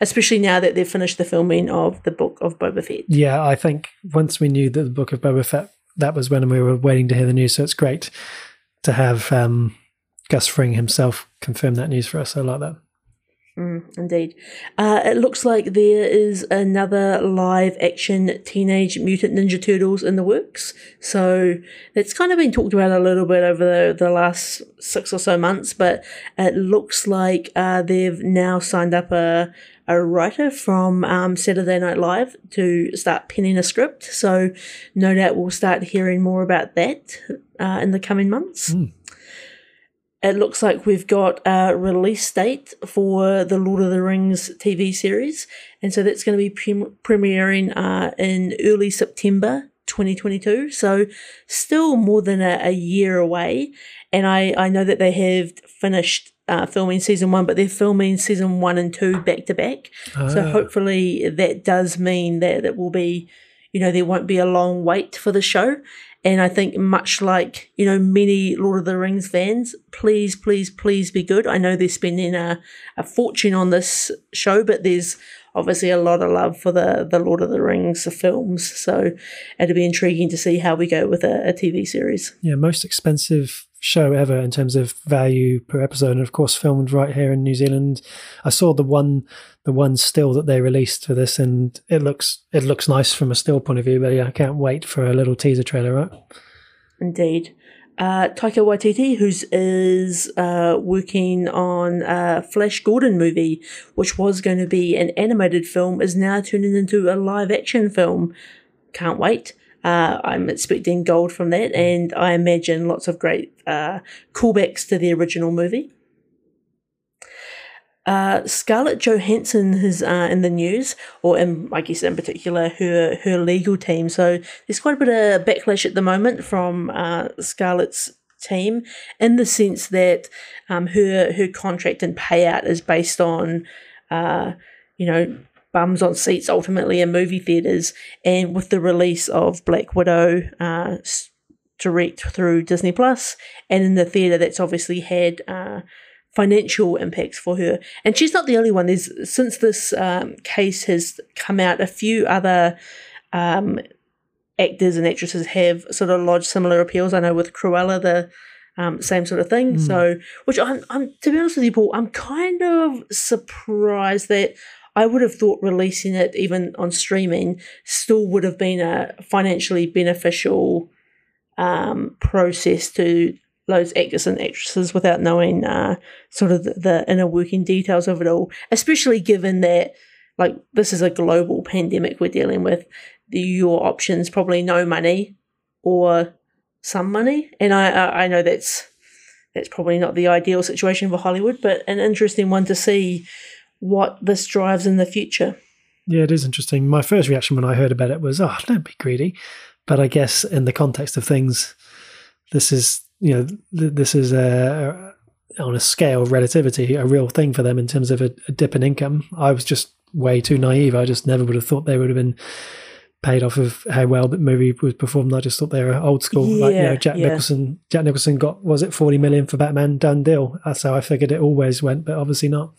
especially now that they've finished the filming of the Book of Boba Fett. Yeah, I think once we knew that the Book of Boba Fett, that was when we were waiting to hear the news, so it's great to have um, Gus Fring himself confirm that news for us. I like that. Mm, indeed. Uh, it looks like there is another live-action Teenage Mutant Ninja Turtles in the works. So that's kind of been talked about a little bit over the, the last six or so months, but it looks like uh, they've now signed up a, a writer from um, Saturday Night Live to start penning a script. So no doubt we'll start hearing more about that uh, in the coming months. Mm. It looks like we've got a release date for the Lord of the Rings T V series, and so that's going to be pre- premiering uh, in early September twenty twenty-two, so still more than a, a year away. And I, I know that they have finished uh, filming Season one, but they're filming Season one and two back-to-back, ah. so hopefully that does mean that it will be, you know, there won't be a long wait for the show. And I think much like, you know, many Lord of the Rings fans, please, please, please be good. I know they're spending a, a fortune on this show, but there's obviously a lot of love for the, the Lord of the Rings films. So it'll be intriguing to see how we go with a, a T V series. Yeah, most expensive show ever in terms of value per episode, and of course filmed right here in New Zealand. I saw the one the one still that they released for this, and it looks it looks nice from a still point of view, but yeah, I can't wait for a little teaser trailer, right? Indeed. Uh, Taika Waititi, who is uh, working on a Flash Gordon movie, which was going to be an animated film, is now turning into a live action film. Can't wait. Uh, I'm expecting gold from that, and I imagine lots of great uh, callbacks to the original movie. Uh, Scarlett Johansson is uh, in the news, or in, I guess in particular her, her legal team. So there's quite a bit of backlash at the moment from uh, Scarlett's team, in the sense that um, her, her contract and payout is based on, uh, you know, bums on seats ultimately in movie theatres, and with the release of Black Widow uh, direct through Disney Plus and in the theatre, that's obviously had uh, financial impacts for her. And she's not the only one. There's since this um, case has come out, a few other um, actors and actresses have sort of lodged similar appeals. I know with Cruella, the Um, same sort of thing. Mm. So, which I'm, I'm, to be honest with you, Paul, I'm kind of surprised that I would have thought releasing it even on streaming still would have been a financially beneficial um, process to those actors and actresses without knowing uh, sort of the, the inner working details of it all, especially given that, like, this is a global pandemic we're dealing with. Your options probably no money or some money, and I I know that's that's probably not the ideal situation for Hollywood, but an interesting one to see what this drives in the future. Yeah, it is interesting. My first reaction when I heard about it was, oh, don't be greedy, but I guess in the context of things, this is, you know, this is a, on a scale of relativity, a real thing for them in terms of a, a dip in income. I was just way too naive. I just never would have thought they would have been paid off of how well that movie was performed. I just thought they were old school. Yeah, like, you know, Jack yeah. Nicholson Jack Nicholson got, was it forty million for Batman? Done deal. That's how I figured it always went, but obviously not.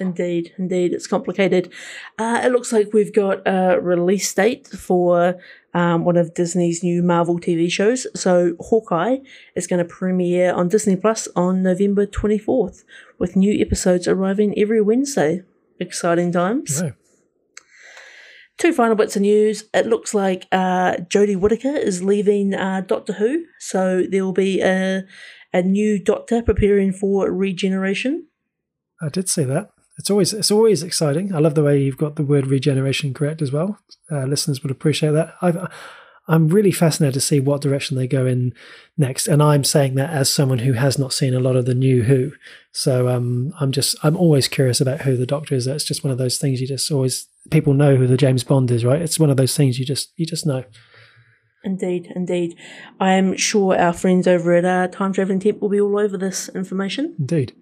Indeed, indeed. It's complicated. Uh, it looks like we've got a release date for um, one of Disney's new Marvel T V shows. So Hawkeye is going to premiere on Disney Plus on November twenty-fourth, with new episodes arriving every Wednesday. Exciting times. Yeah. Two final bits of news. It looks like uh, Jodie Whittaker is leaving uh, Doctor Who, so there will be a, a new Doctor preparing for regeneration. I did see that. It's always it's always exciting. I love the way you've got the word regeneration correct as well. Uh, listeners would appreciate that. I've, I'm really fascinated to see what direction they go in next, and I'm saying that as someone who has not seen a lot of the new Who. So um, I'm just I'm always curious about who the Doctor is. It's just one of those things you just always. People know who the James Bond is, right? It's one of those things you just you just know. Indeed, indeed. I am sure our friends over at uh, Time Traveling Team will be all over this information. Indeed.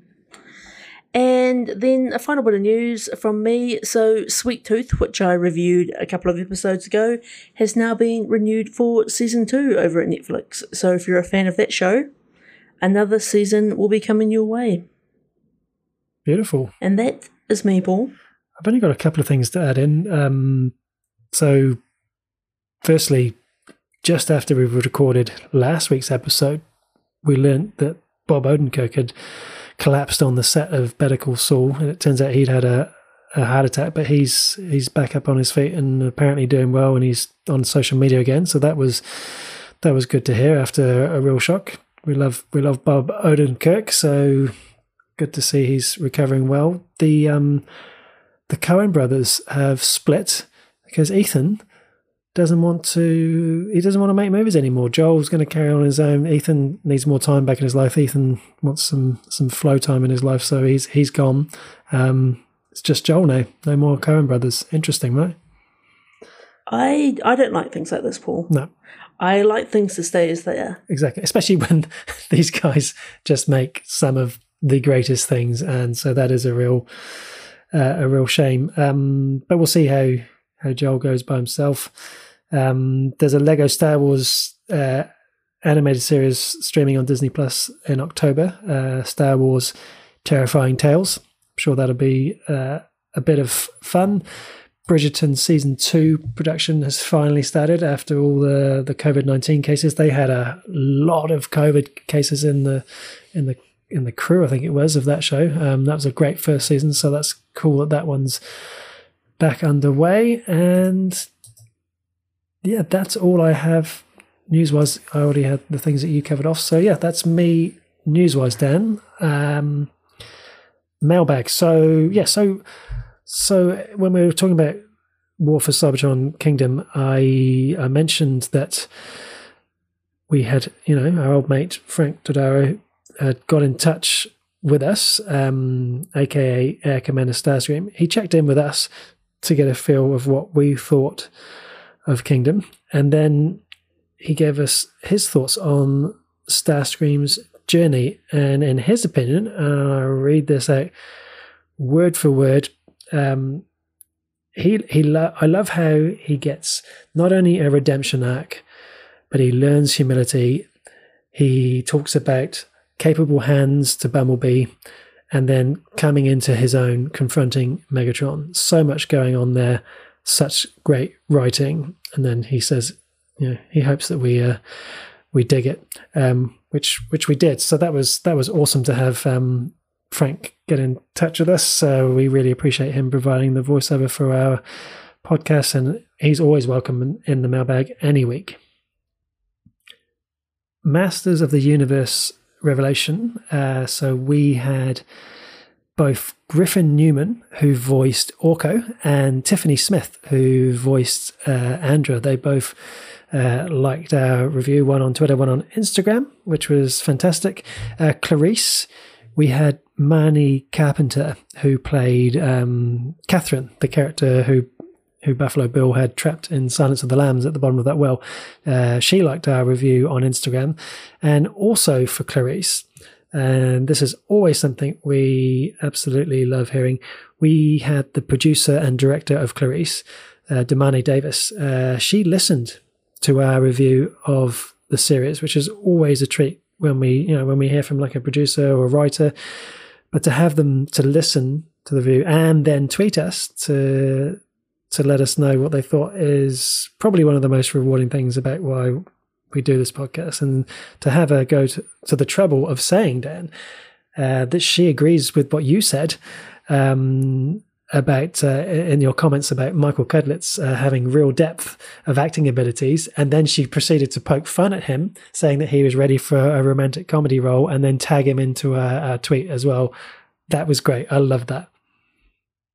And then a final bit of news from me. So Sweet Tooth, which I reviewed a couple of episodes ago, has now been renewed for Season two over at Netflix. So if you're a fan of that show, another season will be coming your way. Beautiful. And that is me, Paul. I've only got a couple of things to add in. Um, so, firstly, just after we recorded last week's episode, we learnt that Bob Odenkirk had collapsed on the set of Better Call Saul, and it turns out he'd had a, a heart attack, but he's he's back up on his feet and apparently doing well, and he's on social media again. So that was that was good to hear after a real shock. We love we love Bob Odenkirk, so good to see he's recovering well. The um the Coen brothers have split because Ethan doesn't want to he doesn't want to make movies anymore. Joel's going to carry on his own. Ethan needs more time back in his life. Ethan wants some some flow time in his life, so he's he's gone. Um it's just Joel now. No more Coen brothers. Interesting, right? I I don't like things like this, Paul. No. I like things to stay as they are. Exactly. Especially when these guys just make some of the greatest things, and so that is a real uh, a real shame. Um but we'll see how how Joel goes by himself. Um, there's a Lego Star Wars uh, animated series streaming on Disney Plus in October, uh, Star Wars Terrifying Tales. I'm sure that'll be uh, a bit of fun. Bridgerton Season two production has finally started after all the, the COVID nineteen cases. They had a lot of COVID cases in the in the in the crew, I think it was, of that show. Um, that was a great first season, so that's cool that that one's back underway. And yeah, that's all I have news-wise. I already had the things that you covered off. So yeah, that's me news-wise, Dan. Um, mailbag. So yeah, so so when we were talking about War for Cybertron Kingdom, I I mentioned that we had, you know, our old mate Frank Todaro had got in touch with us, um, aka Air Commander Starscream. He checked in with us to get a feel of what we thought of Kingdom, and then he gave us his thoughts on Starscream's journey. And in his opinion, and I'll read this out word for word, um, he he lo- I love how he gets not only a redemption arc, but he learns humility. He talks about capable hands to Bumblebee, and then coming into his own, confronting Megatron. So much going on there, such great writing. And then he says, you know, he hopes that we uh, we dig it, um, which which we did. So that was that was awesome to have um, Frank get in touch with us. So we really appreciate him providing the voiceover for our podcast, and he's always welcome in, in the mailbag any week. Masters of the Universe revelation. Uh, so we had both Griffin Newman, who voiced Orko, and Tiffany Smith, who voiced uh, Andra. They both uh, liked our review, one on Twitter, one on Instagram, which was fantastic. Uh, Clarice, we had Marnie Carpenter, who played um, Catherine, the character who who Buffalo Bill had trapped in Silence of the Lambs at the bottom of that well. Uh, she liked our review on Instagram. And also for Clarice, and this is always something we absolutely love hearing, we had the producer and director of Clarice, uh, Damani Davis. Uh, she listened to our review of the series, which is always a treat when we, you know, when we hear from like a producer or a writer, but to have them to listen to the review and then tweet us to to let us know what they thought is probably one of the most rewarding things about why we do this podcast. And to have her go to, to the trouble of saying, Dan, uh, that she agrees with what you said um, about uh, in your comments about Michael Cudlitz uh, having real depth of acting abilities. And then she proceeded to poke fun at him, saying that he was ready for a romantic comedy role, and then tag him into a, a tweet as well. That was great. I loved that.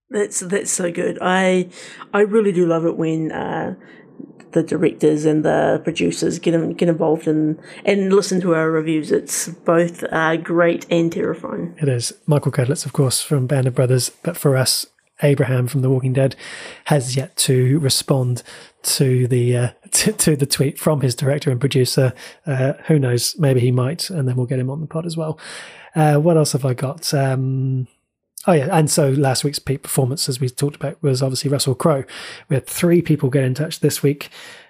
That's that's so good. I I really do love it when uh, the directors and the producers get in, get involved in and listen to our reviews. It's both uh, great and terrifying. It is. Michael Cudlitz, of course, from Band of Brothers, but for us, Abraham from The Walking Dead, has yet to respond to the uh, to, to the tweet from his director and producer. Uh, who knows? Maybe he might, and then we'll get him on the pod as well. Uh, what else have I got? Um, Oh, yeah, and so last week's peak performance, as we talked about, was obviously Russell Crowe. We had three people get in touch this week.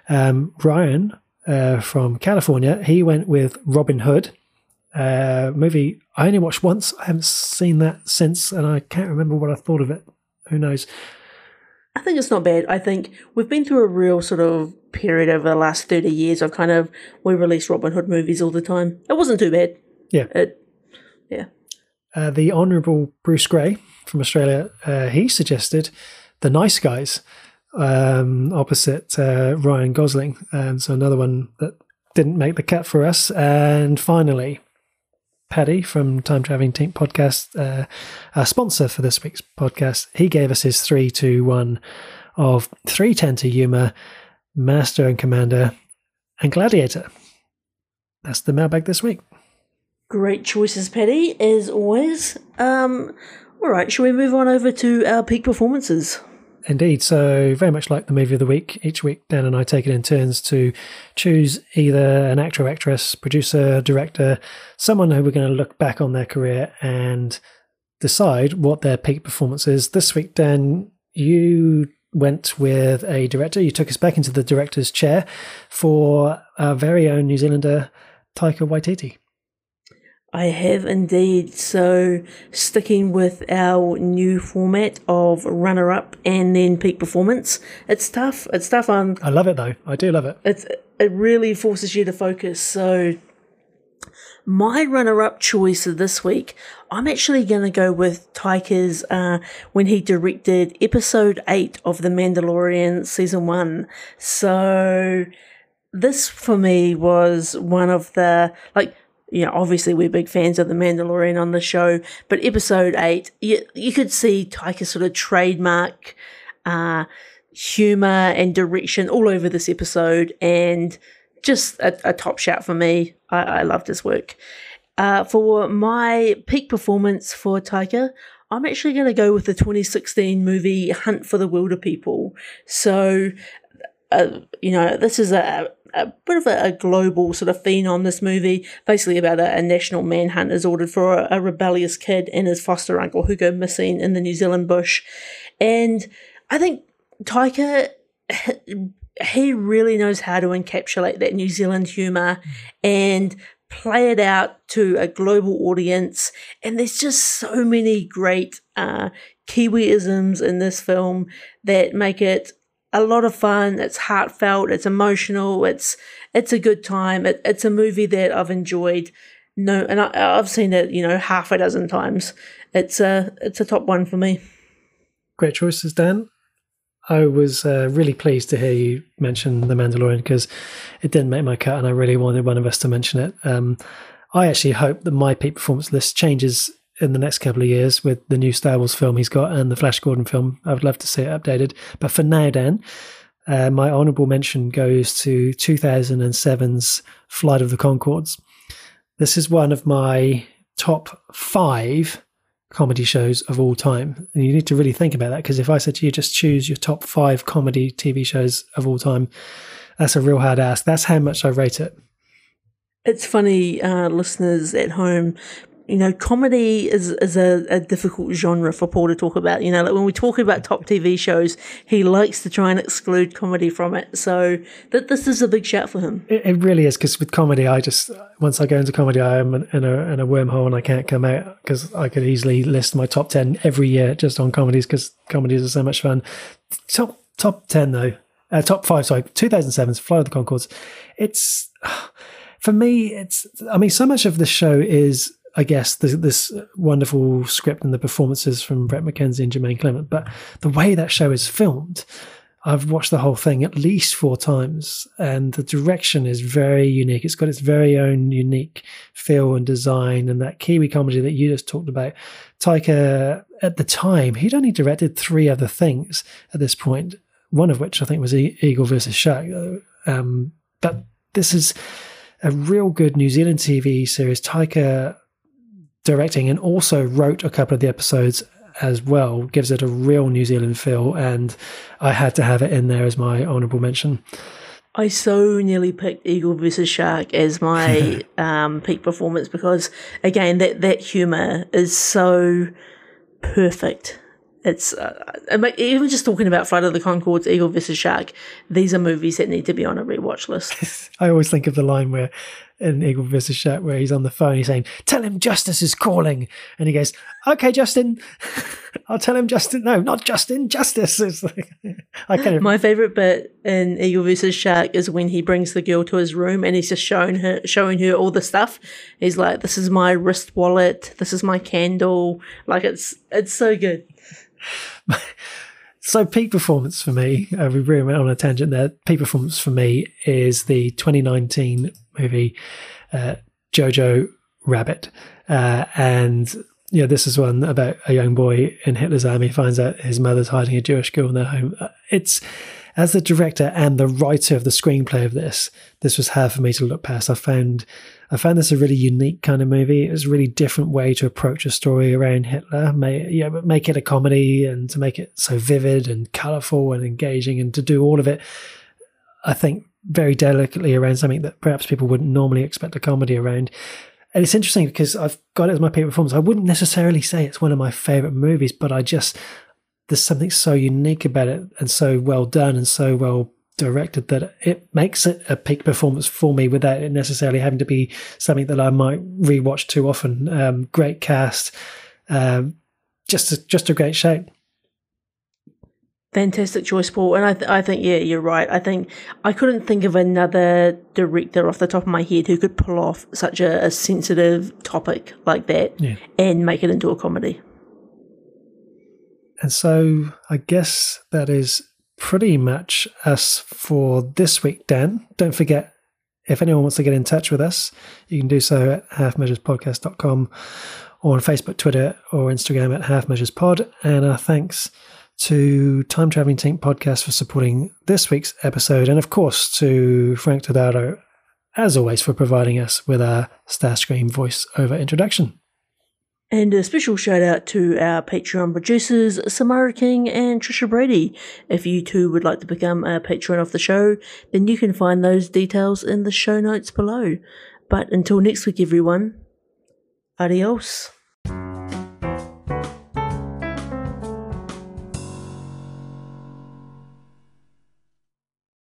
Um, Ryan uh, from California, he went with Robin Hood uh, movie I only watched once. I haven't seen that since, and I can't remember what I thought of it. Who knows? I think it's not bad. I think we've been through a real sort of period over the last thirty years of kind of, we release Robin Hood movies all the time. It wasn't too bad. Yeah. It, yeah. Uh, the Honourable Bruce Gray from Australia, uh, he suggested The Nice Guys, um, opposite uh, Ryan Gosling. Um, so another one that didn't make the cut for us. And finally, Paddy from Time Traveling Team podcast, uh, our sponsor for this week's podcast, he gave us his three, two, one of three ten to Yuma, Master and Commander, and Gladiator. That's the mailbag this week. Great choices, Paddy, as always. Um, all right, shall we move on over to our peak performances? Indeed. So very much like the movie of the week, each week Dan and I take it in turns to choose either an actor, actress, producer, director, someone who we're going to look back on their career and decide what their peak performance is. This week, Dan, you went with a director. You took us back into the director's chair for our very own New Zealander, Taika Waititi. I have indeed. So sticking with our new format of runner-up and then peak performance, it's tough. It's tough. Um, I love it, though. I do love it. It's, it really forces you to focus. So my runner-up choice of this week, I'm actually going to go with Taika's uh, when he directed Episode eight of The Mandalorian Season one. So this, for me, was one of the... like. You know, obviously we're big fans of The Mandalorian on the show, but Episode eight, you, you could see Taika's sort of trademark uh, humour and direction all over this episode, and just a, a top shout for me. I, I loved his work. Uh, for my peak performance for Taika, I'm actually going to go with the twenty sixteen movie Hunt for the Wilder People. So, uh, you know, this is a... a bit of a, a global sort of phenom, this movie, basically about a, a national manhunt is ordered for a, a rebellious kid and his foster uncle who go missing in the New Zealand bush. And I think Taika, he really knows how to encapsulate that New Zealand humour and play it out to a global audience. And there's just so many great uh, Kiwiisms in this film that make it a lot of fun. It's heartfelt, it's emotional, it's it's a good time. It, it's a movie that I've enjoyed. No, and I, I've seen it, you know, half a dozen times. It's a it's a top one for me. Great choices, Dan. I was uh, really pleased to hear you mention The Mandalorian because it didn't make my cut, and I really wanted one of us to mention it. Um, I actually hope that my peak performance list changes in the next couple of years with the new Star Wars film he's got and the Flash Gordon film. I would love to see it updated. But for now, Dan, uh, my honourable mention goes to two thousand seven's Flight of the Conchords. This is one of my top five comedy shows of all time. And you need to really think about that, because if I said to you, just choose your top five comedy T V shows of all time, that's a real hard ask. That's how much I rate it. It's funny, uh, listeners at home, you know, comedy is, is a, a difficult genre for Paul to talk about. You know, like when we talk about top T V shows, he likes to try and exclude comedy from it. So that this is a big shout for him. It, it really is, because with comedy, I just, once I go into comedy, I am in a, in a wormhole and I can't come out, because I could easily list my top ten every year just on comedies, because comedies are so much fun. Top top ten, though. Uh, top five, sorry. two thousand seven's Flight of the Conchords. It's, for me, it's, I mean, so much of the show is... I guess this, this wonderful script and the performances from Brett McKenzie and Jermaine Clement, but the way that show is filmed, I've watched the whole thing at least four times, and the direction is very unique. It's got its very own unique feel and design, and that Kiwi comedy that you just talked about. Taika, at the time, he'd only directed three other things at this point, one of which I think was Eagle versus. Shark. Um, but this is a real good New Zealand T V series. Taika directing and also wrote a couple of the episodes as well, gives it a real New Zealand feel, and I had to have it in there as my honourable mention. I so nearly picked Eagle versus. Shark as my um, peak performance, because again, that, that humour is so perfect. It's uh, even just talking about Flight of the Conchords, Eagle versus. Shark, these are movies that need to be on a rewatch list. I always think of the line where in Eagle versus. Shark where he's on the phone, he's saying, "Tell him justice is calling," and he goes, "Okay, Justin." I'll tell him Justin. No, not Justin. Justice. It's like, I can't. My favourite bit in Eagle versus. Shark is when he brings the girl to his room and he's just showing her, showing her all the stuff. He's like, "This is my wrist wallet. This is my candle." Like it's it's so good. So peak performance for me, uh, we really went on a tangent there. Peak performance for me is the twenty nineteen movie uh, Jojo Rabbit, uh, and yeah, this is one about a young boy in Hitler's army finds out his mother's hiding a Jewish girl in their home. It's, as the director and the writer of the screenplay of this, this was hard for me to look past. I found I found this a really unique kind of movie. It was a really different way to approach a story around Hitler, make, you know, make it a comedy and to make it so vivid and colourful and engaging, and to do all of it, I think, very delicately around something that perhaps people wouldn't normally expect a comedy around. And it's interesting because I've got it as my peak performance. I wouldn't necessarily say it's one of my favourite movies, but I just... there's something so unique about it and so well done and so well directed that it makes it a peak performance for me without it necessarily having to be something that I might rewatch too often. Um, great cast. Um, just, a, just a great show. Fantastic choice, Paul. And I, th- I think, yeah, you're right. I think I couldn't think of another director off the top of my head who could pull off such a, a sensitive topic like that yeah. and make it into a comedy. And so I guess that is pretty much us for this week, Dan. Don't forget, if anyone wants to get in touch with us, you can do so at half measures podcast dot com or on Facebook, Twitter or Instagram at half measures pod. And our thanks to Time Traveling Team Podcast for supporting this week's episode. And of course to Frank Todaro, as always, for providing us with our Star Scream voiceover introduction. And a special shout out to our Patreon producers, Samara King and Trisha Brady. If you too would like to become a patron of the show, then you can find those details in the show notes below. But until next week, everyone, adios.